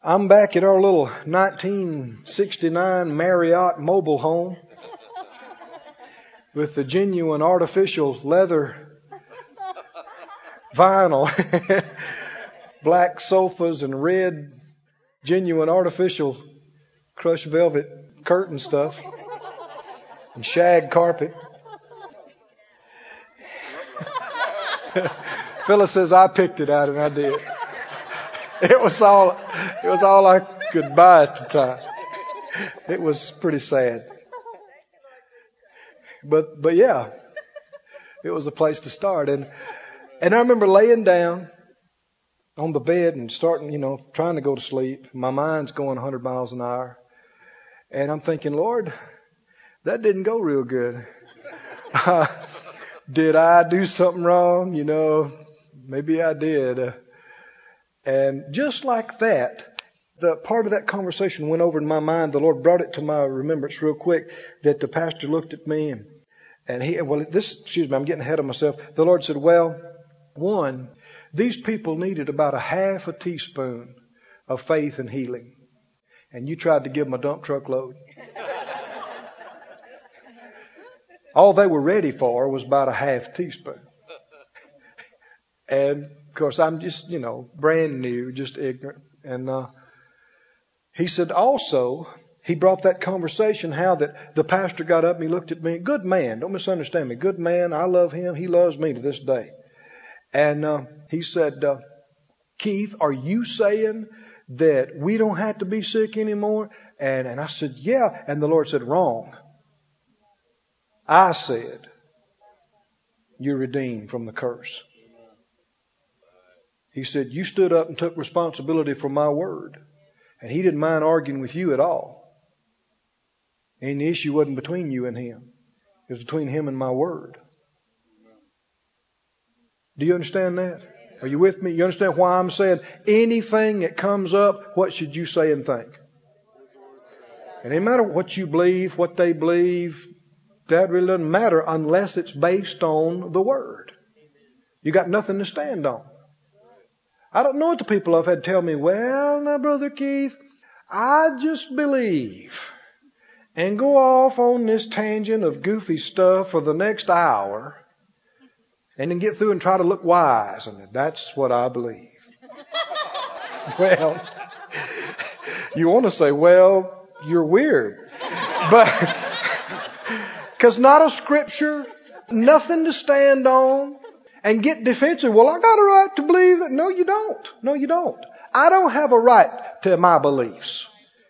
I'm back at our little 1969 Marriott mobile home with the genuine artificial leather vinyl. Black sofas and red, genuine artificial crushed velvet curtain stuff and shag carpet. Phyllis says I picked it out, and I did. It was all I could buy at the time. It was pretty sad. But yeah, it was a place to start. And I remember laying down on the bed and starting, trying to go to sleep. My mind's going 100 miles an hour. And I'm thinking, Lord, that didn't go real good. Did I do something wrong? Maybe I did. And just like that, the part of that conversation went over in my mind. The Lord brought it to my remembrance real quick that the pastor looked at me and he, excuse me, I'm getting ahead of myself. The Lord said, well, one, these people needed about a half a teaspoon of faith and healing. And you tried to give them a dump truck load. All they were ready for was about a half teaspoon. And, of course, I'm just, brand new, just ignorant. And he said also, he brought that conversation how that the pastor got up and he looked at me. Good man. Don't misunderstand me. Good man. I love him. He loves me to this day. And he said, Keith, are you saying that we don't have to be sick anymore? And I said, yeah. And the Lord said, wrong. I said, you're redeemed from the curse. He said, you stood up and took responsibility for my word. And he didn't mind arguing with you at all. And the issue wasn't between you and him. It was between him and my word. Do you understand that? Are you with me? You understand why I'm saying anything that comes up, what should you say and think? And no matter what you believe, what they believe, that really doesn't matter unless it's based on the Word. You got nothing to stand on. I don't know what the people I've had tell me, well, now, Brother Keith, I just believe, and go off on this tangent of goofy stuff for the next hour, and then get through and try to look wise. And that's what I believe. Well, you want to say, well, you're weird. But because not a scripture, nothing to stand on, and get defensive. Well, I got a right to believe that. No, you don't. No, you don't. I don't have a right to my beliefs.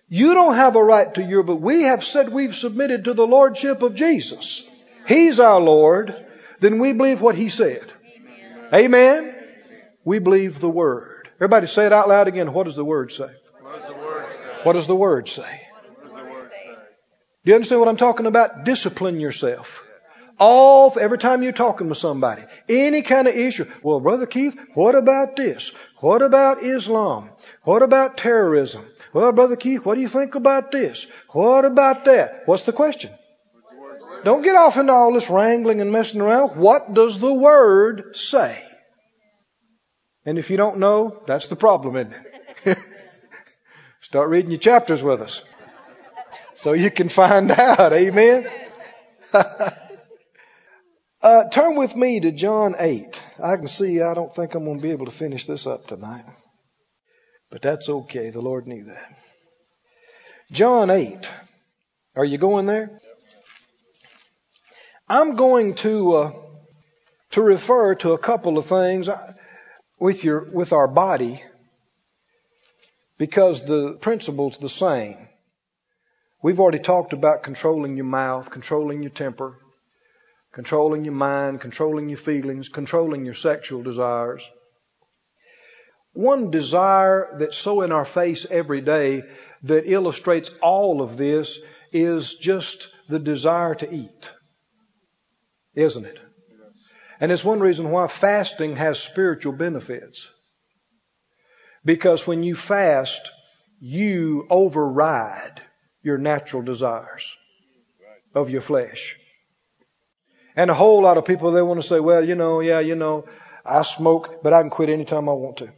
You don't have a right to your beliefs. We have said we've submitted to the Lordship of Jesus. He's our Lord. Then we believe what He said. Amen. Amen? We believe the Word. Everybody say it out loud again. What does the Word say? What does the Word say? Do you understand what I'm talking about? Discipline yourself. Every time you're talking with somebody, any kind of issue. Well, Brother Keith, what about this? What about Islam? What about terrorism? Well, Brother Keith, what do you think about this? What about that? What's the question? Don't get off into all this wrangling and messing around. What does the Word say? And if you don't know, that's the problem, isn't it? Start reading your chapters with us so you can find out. Amen? Turn with me to John 8. I can see I don't think I'm going to be able to finish this up tonight. But that's okay. The Lord knew that. John 8. Are you going there? I'm going to refer to a couple of things with our body, because the principle's the same. We've already talked about controlling your mouth, controlling your temper, controlling your mind, controlling your feelings, controlling your sexual desires. One desire that's so in our face every day that illustrates all of this is just the desire to eat. Isn't it? And it's one reason why fasting has spiritual benefits. Because when you fast, you override your natural desires of your flesh. And a whole lot of people, they want to say, well, I smoke, but I can quit anytime I want to.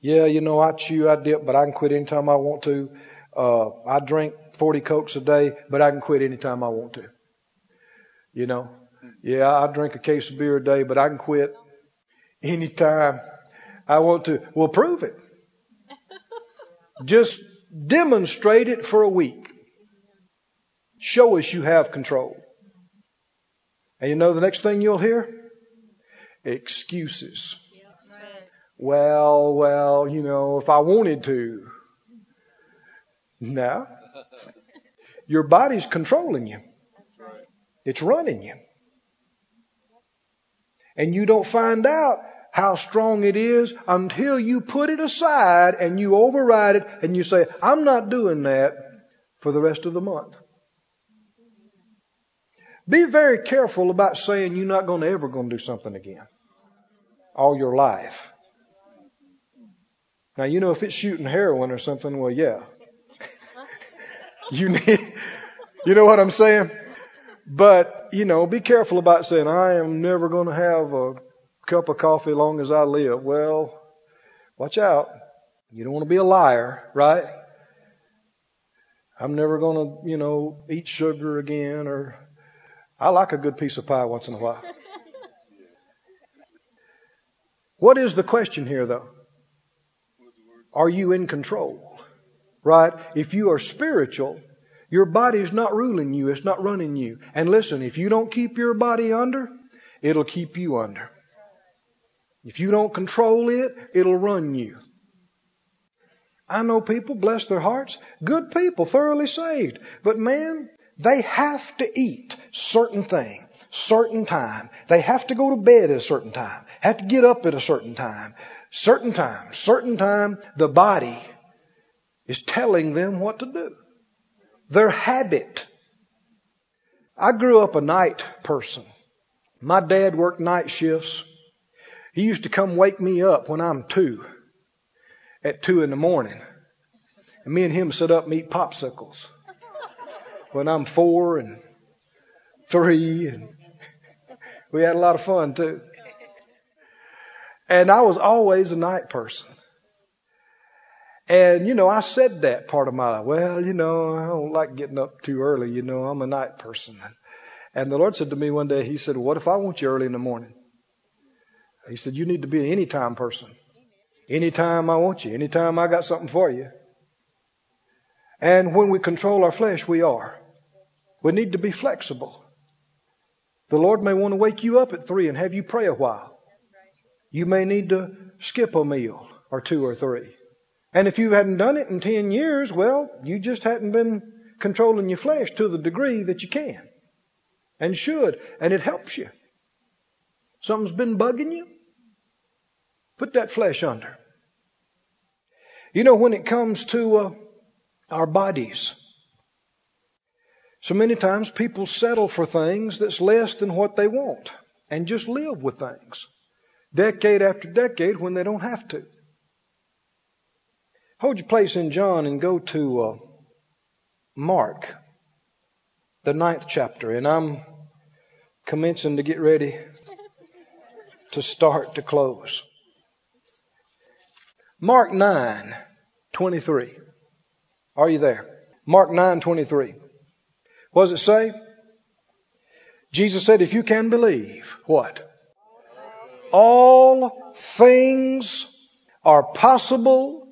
Yeah, I chew, I dip, but I can quit anytime I want to. I drink 40 Cokes a day, but I can quit anytime I want to. I drink a case of beer a day, but I can quit anytime I want to. Well, prove it. Just demonstrate it for a week. Show us you have control. And the next thing you'll hear? Excuses. Well, if I wanted to. No. Your body's controlling you. It's running you. And you don't find out how strong it is until you put it aside and you override it and you say, I'm not doing that for the rest of the month. Be very careful about saying you're not ever going to do something again all your life. Now, if it's shooting heroin or something, well, yeah. You know what I'm saying? But, be careful about saying, I am never going to have a cup of coffee long as I live. Well, watch out. You don't want to be a liar, right? I'm never going to, eat sugar again, or I like a good piece of pie once in a while. What is the question here, though? Are you in control? Right? If you are spiritual, your body is not ruling you. It's not running you. And listen, if you don't keep your body under, it'll keep you under. If you don't control it, it'll run you. I know people, bless their hearts, good people, thoroughly saved. But man, they have to eat certain things, certain time. They have to go to bed at a certain time, have to get up at a certain time, certain time, certain time. The body is telling them what to do. Their habit. I grew up a night person. My dad worked night shifts. He used to come wake me up when I'm two, at 2 a.m. And me and him sit up and eat popsicles when I'm 4 and 3. And we had a lot of fun too. And I was always a night person. And, I said that part of my life. Well, I don't like getting up too early. I'm a night person. And the Lord said to me one day, he said, what if I want you early in the morning? He said, you need to be an anytime person. Anytime I want you. Anytime I got something for you. And when we control our flesh, we are. We need to be flexible. The Lord may want to wake you up at 3 and have you pray a while. You may need to skip a meal or 2 or 3. And if you hadn't done it in 10 years, well, you just hadn't been controlling your flesh to the degree that you can and should. And it helps you. Something's been bugging you. Put that flesh under. When it comes to our bodies, so many times people settle for things that's less than what they want and just live with things decade after decade when they don't have to. Hold your place in John and go to Mark, the 9th chapter. And I'm commencing to get ready to start to close. Mark 9:23. Are you there? Mark 9:23. What does it say? Jesus said, if you can believe, what? All things are possible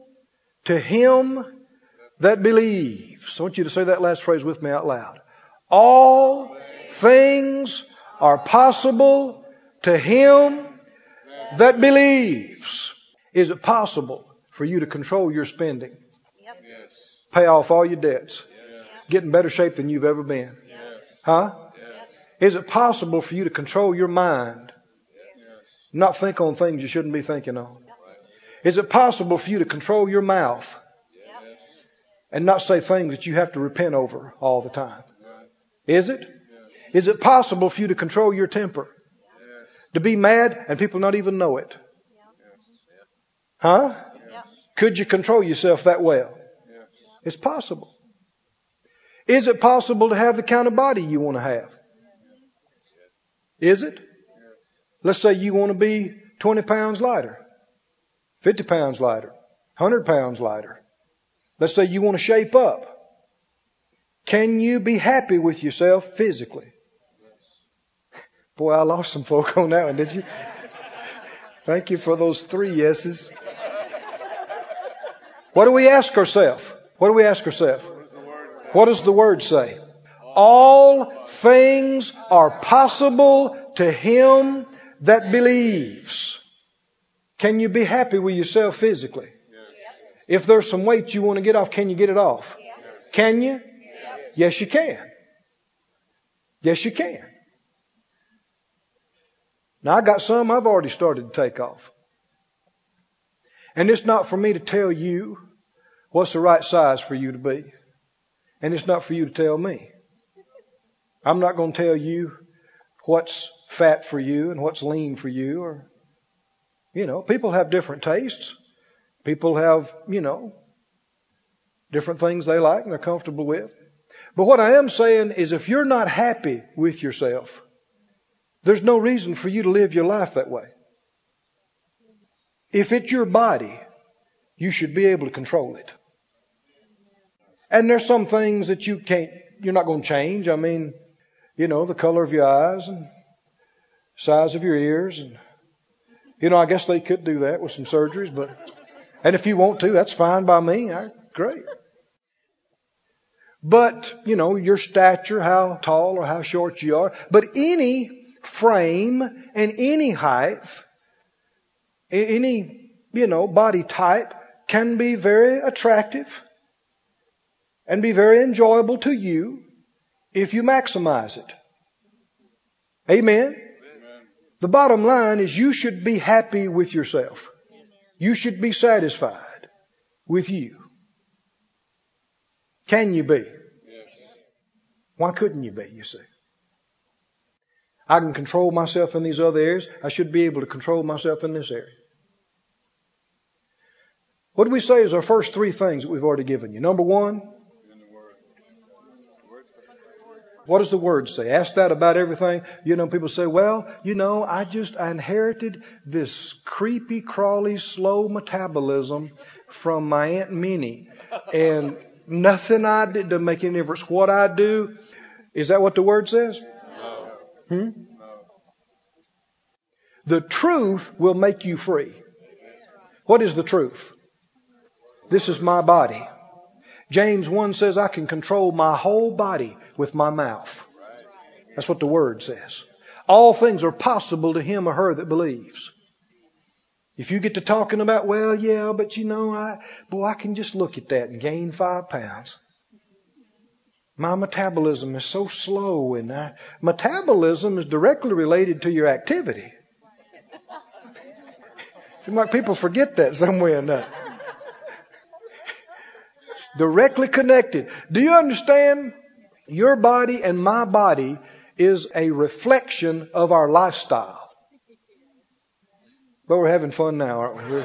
to him that believes. I want you to say that last phrase with me out loud. All things are possible to him that believes. Is it possible for you to control your spending? Yep. Yes. Pay off all your debts? Yes. Get in better shape than you've ever been? Yes. Huh? Yes. Is it possible for you to control your mind? Yes. Not think on things you shouldn't be thinking on? Is it possible for you to control your mouth and not say things that you have to repent over all the time? Is it? Is it possible for you to control your temper? To be mad and people not even know it? Huh? Could you control yourself that well? It's possible. Is it possible to have the kind of body you want to have? Is it? Let's say you want to be 20 pounds lighter. 50 pounds lighter, 100 pounds lighter. Let's say you want to shape up. Can you be happy with yourself physically? Boy, I lost some folk on that one, did you? Thank you for those 3 yeses. What do we ask ourselves? What do we ask ourselves? What does the word say? All things are possible to him that believes. Can you be happy with yourself physically? Yes. If there's some weight you want to get off, can you get it off? Yes. Can you? Yes. Yes, you can. Yes, you can. Now, I got some I've already started to take off. And it's not for me to tell you what's the right size for you to be. And it's not for you to tell me. I'm not going to tell you what's fat for you and what's lean for you, or people have different tastes. People have, different things they like and they're comfortable with. But what I am saying is, if you're not happy with yourself, there's no reason for you to live your life that way. If it's your body, you should be able to control it. And there's some things that you're not going to change. I mean, the color of your eyes and size of your ears, and I guess they could do that with some surgeries, and if you want to, that's fine by me. Great. But, your stature, how tall or how short you are, but any frame and any height, any, body type can be very attractive and be very enjoyable to you if you maximize it. Amen. The bottom line is, you should be happy with yourself. Amen. You should be satisfied with you. Can you be? Yes. Why couldn't you be, you see? I can control myself in these other areas. I should be able to control myself in this area. What do we say is our first three things that we've already given you? Number one, what does the Word say? Ask that about everything. You know, people say, well, you know, I inherited this creepy, crawly, slow metabolism from my Aunt Minnie. And nothing I did to make any difference. What I do, is that what the Word says? No. No. The truth will make you free. What is the truth? This is my body. James 1 says I can control my whole body with my mouth. That's what the Word says. All things are possible to him or her that believes. If you get to talking about, well, yeah, but you know, I can just look at that and gain 5 pounds. My metabolism is so slow, and metabolism is directly related to your activity. It seems like people forget that some way or another. It's directly connected. Do you understand? Your body and my body is a reflection of our lifestyle. But we're having fun now, aren't we?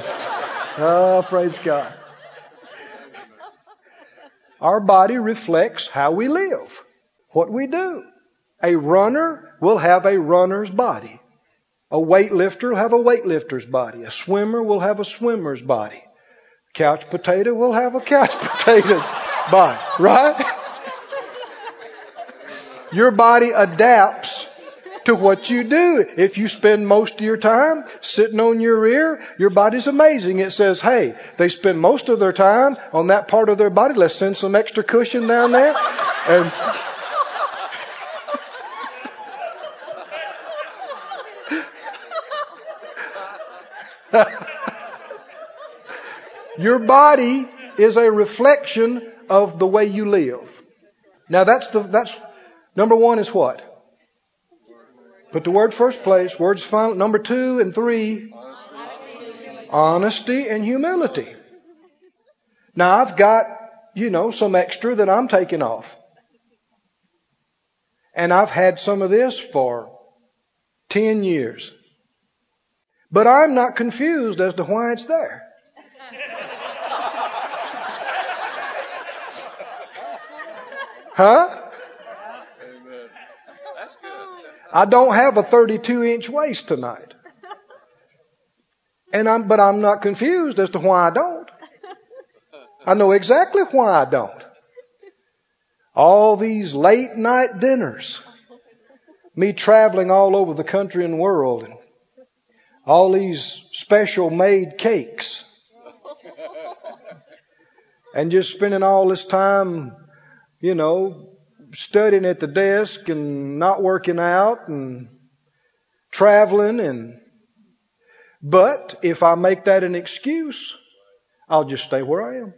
Oh, praise God. Our body reflects how we live, what we do. A runner will have a runner's body. A weightlifter will have a weightlifter's body. A swimmer will have a swimmer's body. Couch potato will have a couch potato's body, right? Your body adapts to what you do. If you spend most of your time sitting on your rear, your body's amazing. It says, hey, they spend most of their time on that part of their body. Let's send some extra cushion down there. And your body is a reflection of the way you live. Now that's number one is what? Put the Word first place. Word's final. Number two and three. Honesty and humility. Now I've got, you know, some extra that I'm taking off. And I've had some of this for 10 years. But I'm not confused as to why it's there. Huh? I don't have a 32-inch waist tonight. But I'm not confused as to why I don't. I know exactly why I don't. All these late night dinners, me traveling all over the country and world, and all these special made cakes, and just spending all this time, you know, studying at the desk and not working out and traveling. But if I make that an excuse, I'll just stay where I am.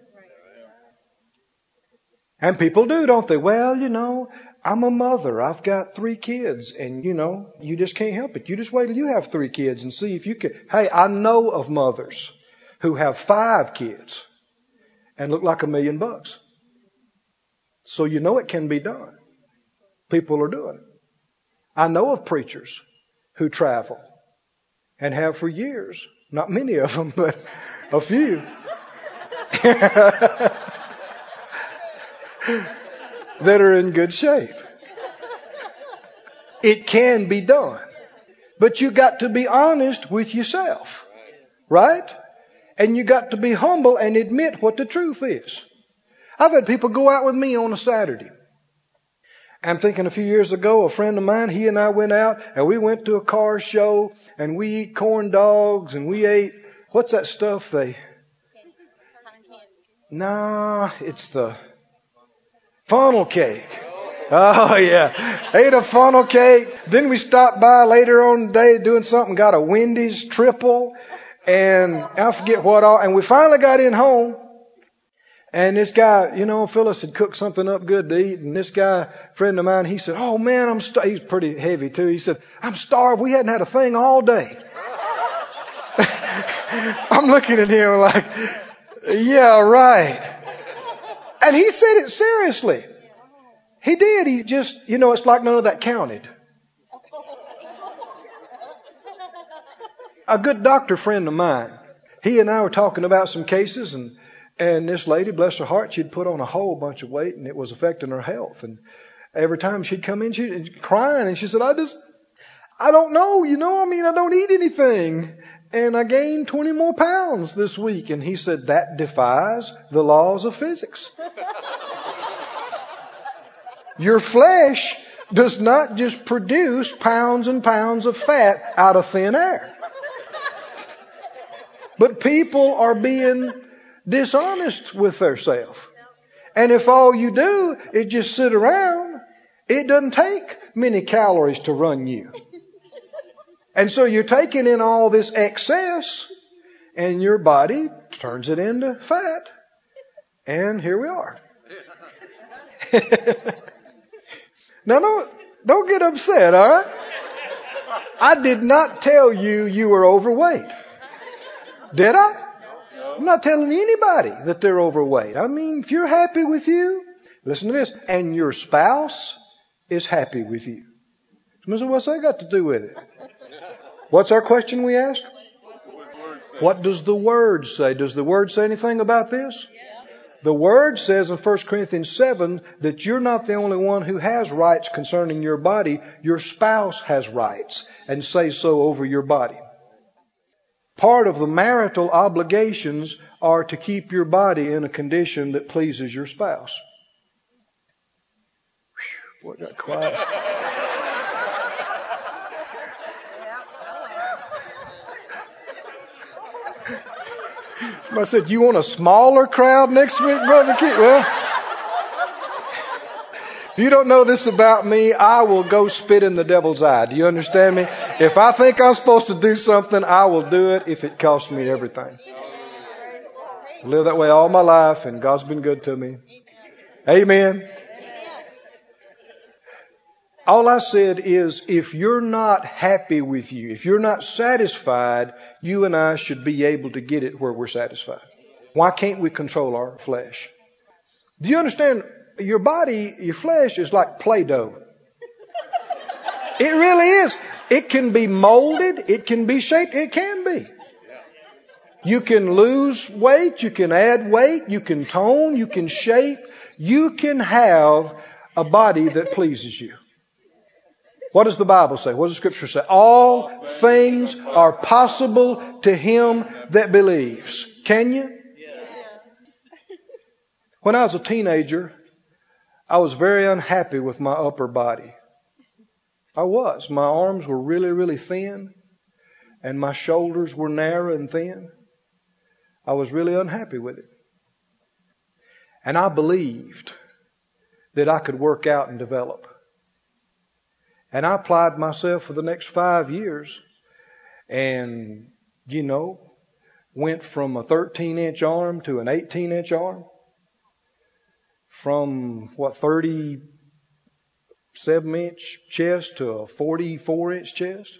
And people do, don't they? Well, you know, I'm a mother. I've got 3 kids, and you know, you just can't help it. You just wait till you have 3 kids and see if you can. Hey, I know of mothers who have 5 kids and look like $1 million. So you know it can be done. People are doing it. I know of preachers who travel and have for years. Not many of them, but a few. That are in good shape. It can be done. But you got to be honest with yourself. Right? And you got to be humble and admit what the truth is. I've had people go out with me on a Saturday. I'm thinking a few years ago, a friend of mine, he and I went out and we went to a car show and we eat corn dogs and we ate, what's that stuff they? Nah, it's the funnel cake. Oh yeah, ate a funnel cake. Then we stopped by later on the day doing something, got a Wendy's triple and I forget what all. And we finally got in home. And this guy, you know, Phyllis had cooked something up good to eat. And this guy, friend of mine, he said, oh, man, he's pretty heavy, too. He said, I'm starved. We hadn't had a thing all day. I'm looking at him like, yeah, right. And he said it seriously. He did. He just, you know, it's like none of that counted. A good doctor friend of mine, he and I were talking about some cases, and this lady, bless her heart, she'd put on a whole bunch of weight, and it was affecting her health. And every time she'd come in, she'd crying, and she said, I don't know, I don't eat anything. And I gained 20 more pounds this week. And he said, that defies the laws of physics. Your flesh does not just produce pounds and pounds of fat out of thin air. But people are being dishonest with themselves. And if all you do is just sit around, it doesn't take many calories to run you. And so you're taking in all this excess, and your body turns it into fat. And here we are. Now, don't get upset, all right? I did not tell you were overweight. Did I? I'm not telling anybody that they're overweight. I mean, if you're happy with you, listen to this, and your spouse is happy with you. So what's that got to do with it? What's our question we asked? What does the Word say? Does the Word say anything about this? The Word says in 1 Corinthians 7 that you're not the only one who has rights concerning your body. Your spouse has rights and says so over your body. Part of the marital obligations are to keep your body in a condition that pleases your spouse. Whew, boy, it got quiet. Somebody said, you want a smaller crowd next week, Brother Keith? Well, if you don't know this about me, I will go spit in the devil's eye. Do you understand me? If I think I'm supposed to do something, I will do it if it costs me everything. I live that way all my life, and God's been good to me. Amen. All I said is, if you're not happy with you, if you're not satisfied, you and I should be able to get it where we're satisfied. Why can't we control our flesh? Do you understand? Your body, your flesh is like Play-Doh. It really is. It can be molded. It can be shaped. It can be. You can lose weight. You can add weight. You can tone. You can shape. You can have a body that pleases you. What does the Bible say? What does Scripture say? All things are possible to him that believes. Can you? Yes. When I was a teenager, I was very unhappy with my upper body. I was. My arms were really, really thin, and my shoulders were narrow and thin. I was really unhappy with it. And I believed that I could work out and develop. And I applied myself for the next 5 years and, went from a 13-inch arm to an 18-inch arm. From, 37-inch chest to a 44-inch chest.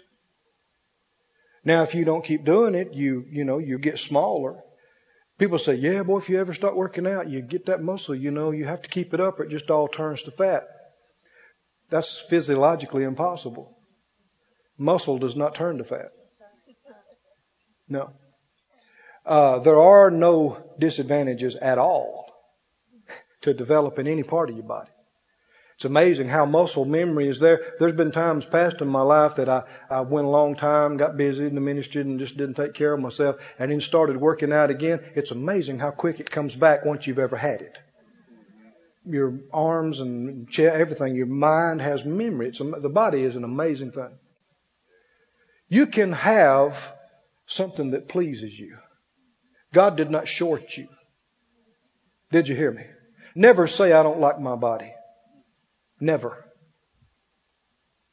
Now, if you don't keep doing it, you get smaller. People say, yeah, boy, if you ever start working out, you get that muscle, you have to keep it up or it just all turns to fat. That's physiologically impossible. Muscle does not turn to fat. No. There are no disadvantages at all to developing any part of your body. It's amazing how muscle memory is there. There's been times past in my life that I went a long time, got busy in the ministry and just didn't take care of myself and then started working out again. It's amazing how quick it comes back once you've ever had it. Your arms and everything, your mind has memory. The body is an amazing thing. You can have something that pleases you. God did not short you. Did you hear me? Never say, I don't like my body. Never.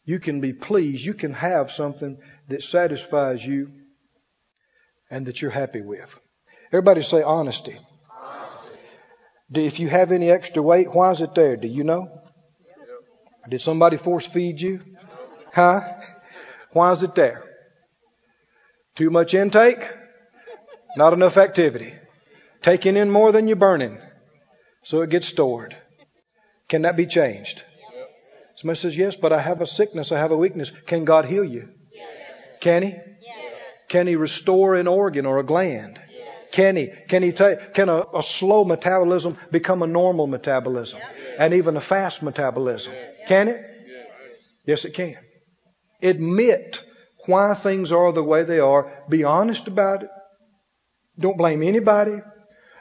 You can be pleased. You can have something that satisfies you and that you're happy with. Everybody say honesty. If you have any extra weight, why is it there? Do you know? Did somebody force feed you? Huh? Why is it there? Too much intake? Not enough activity. Taking in more than you're burning. So it gets stored. Can that be changed? Somebody says, yes, but I have a sickness. I have a weakness. Can God heal you? Can He? Can he restore an organ or a gland? Yes. Can a slow metabolism become a normal metabolism? Yes. And even a fast metabolism? Yes. Can it? Yes. Yes, it can. Admit why things are the way they are. Be honest about it. Don't blame anybody.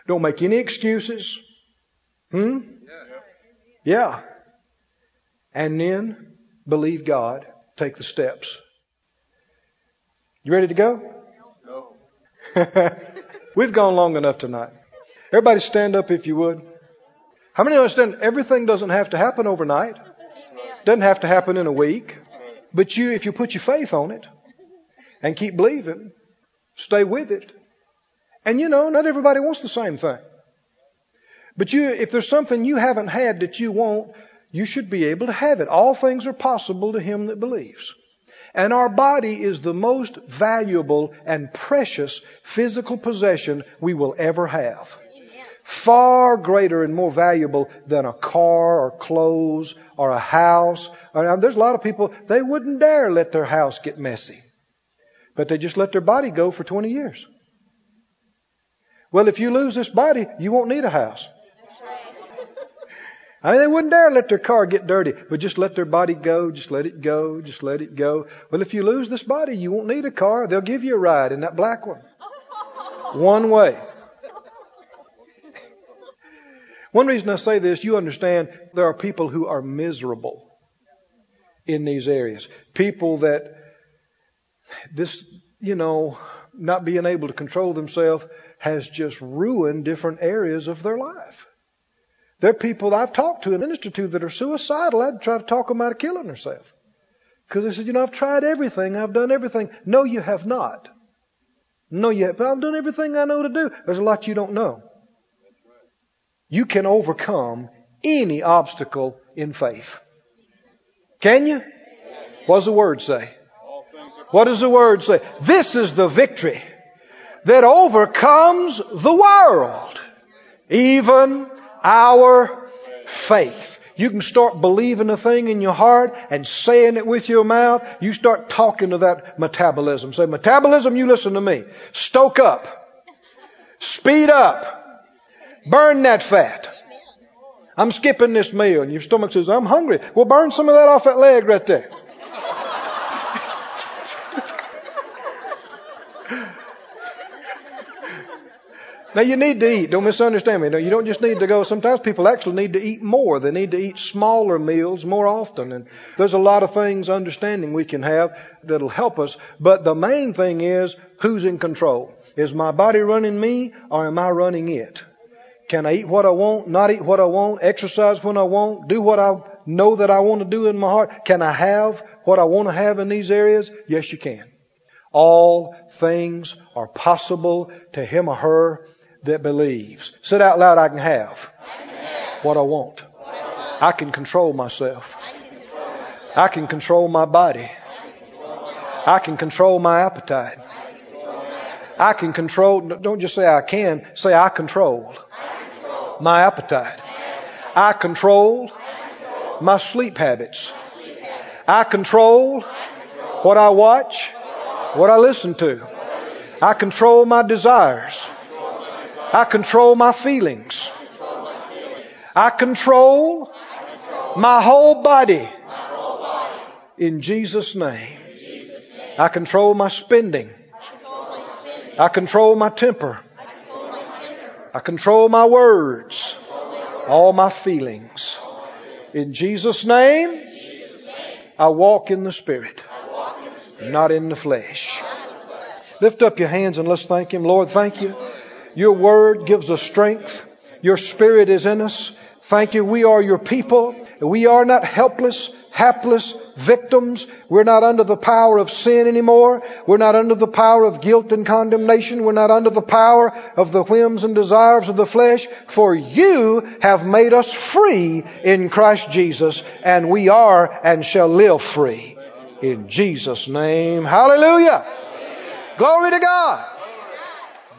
Don't make any excuses. Yeah. And then believe God. Take the steps. You ready to go? No. We've gone long enough tonight. Everybody stand up if you would. How many understand everything doesn't have to happen overnight? Doesn't have to happen in a week. But you, if you put your faith on it and keep believing, stay with it. And you know, not everybody wants the same thing. But you, if there's something you haven't had that you want, you should be able to have it. All things are possible to him that believes. And our body is the most valuable and precious physical possession we will ever have. Far greater and more valuable than a car or clothes or a house. There's a lot of people, they wouldn't dare let their house get messy. But they just let their body go for 20 years. Well, if you lose this body, you won't need a house. I mean, they wouldn't dare let their car get dirty, but just let their body go. Just let it go. Just let it go. Well, if you lose this body, you won't need a car. They'll give you a ride in that black one. One way. One reason I say this, you understand there are people who are miserable in these areas. People that this, you know, not being able to control themselves has just ruined different areas of their life. There are people I've talked to and ministered to that are suicidal. I'd try to talk them out of killing themselves. Because they said, you know, I've tried everything. I've done everything. No, you have not. No, you have not. I've done everything I know to do. There's a lot you don't know. You can overcome any obstacle in faith. Can you? What does the Word say? What does the Word say? This is the victory that overcomes the world. Even our faith. You can start believing a thing in your heart and saying it with your mouth. You start talking to that metabolism. Say, metabolism, you listen to me. Stoke up. Speed up. Burn that fat. I'm skipping this meal. And your stomach says, I'm hungry. Well, burn some of that off that leg right there. Now, you need to eat. Don't misunderstand me. No, you don't just need to go. Sometimes people actually need to eat more. They need to eat smaller meals more often. And there's a lot of things, understanding we can have that'll help us. But the main thing is, who's in control? Is my body running me or am I running it? Can I eat what I want, not eat what I want, exercise when I want, do what I know that I want to do in my heart? Can I have what I want to have in these areas? Yes, you can. All things are possible to him or her that believes. Said out loud, I can have what I want. I can control myself. I can control my body. I can control my appetite. I can control, don't just say I can, say I control my appetite. I control my sleep habits. I control what I watch, what I listen to. I control my desires. I control my feelings. I control my whole body. In Jesus' name. I control my spending. I control my temper. I control my words. All my feelings. In Jesus' name, I walk in the Spirit, not in the flesh. Lift up your hands and let's thank Him. Lord, thank You. Your word gives us strength. Your Spirit is in us. Thank You. We are Your people. We are not helpless, hapless victims. We're not under the power of sin anymore. We're not under the power of guilt and condemnation. We're not under the power of the whims and desires of the flesh. For You have made us free in Christ Jesus, and we are and shall live free. In Jesus' name. Hallelujah. Glory to God.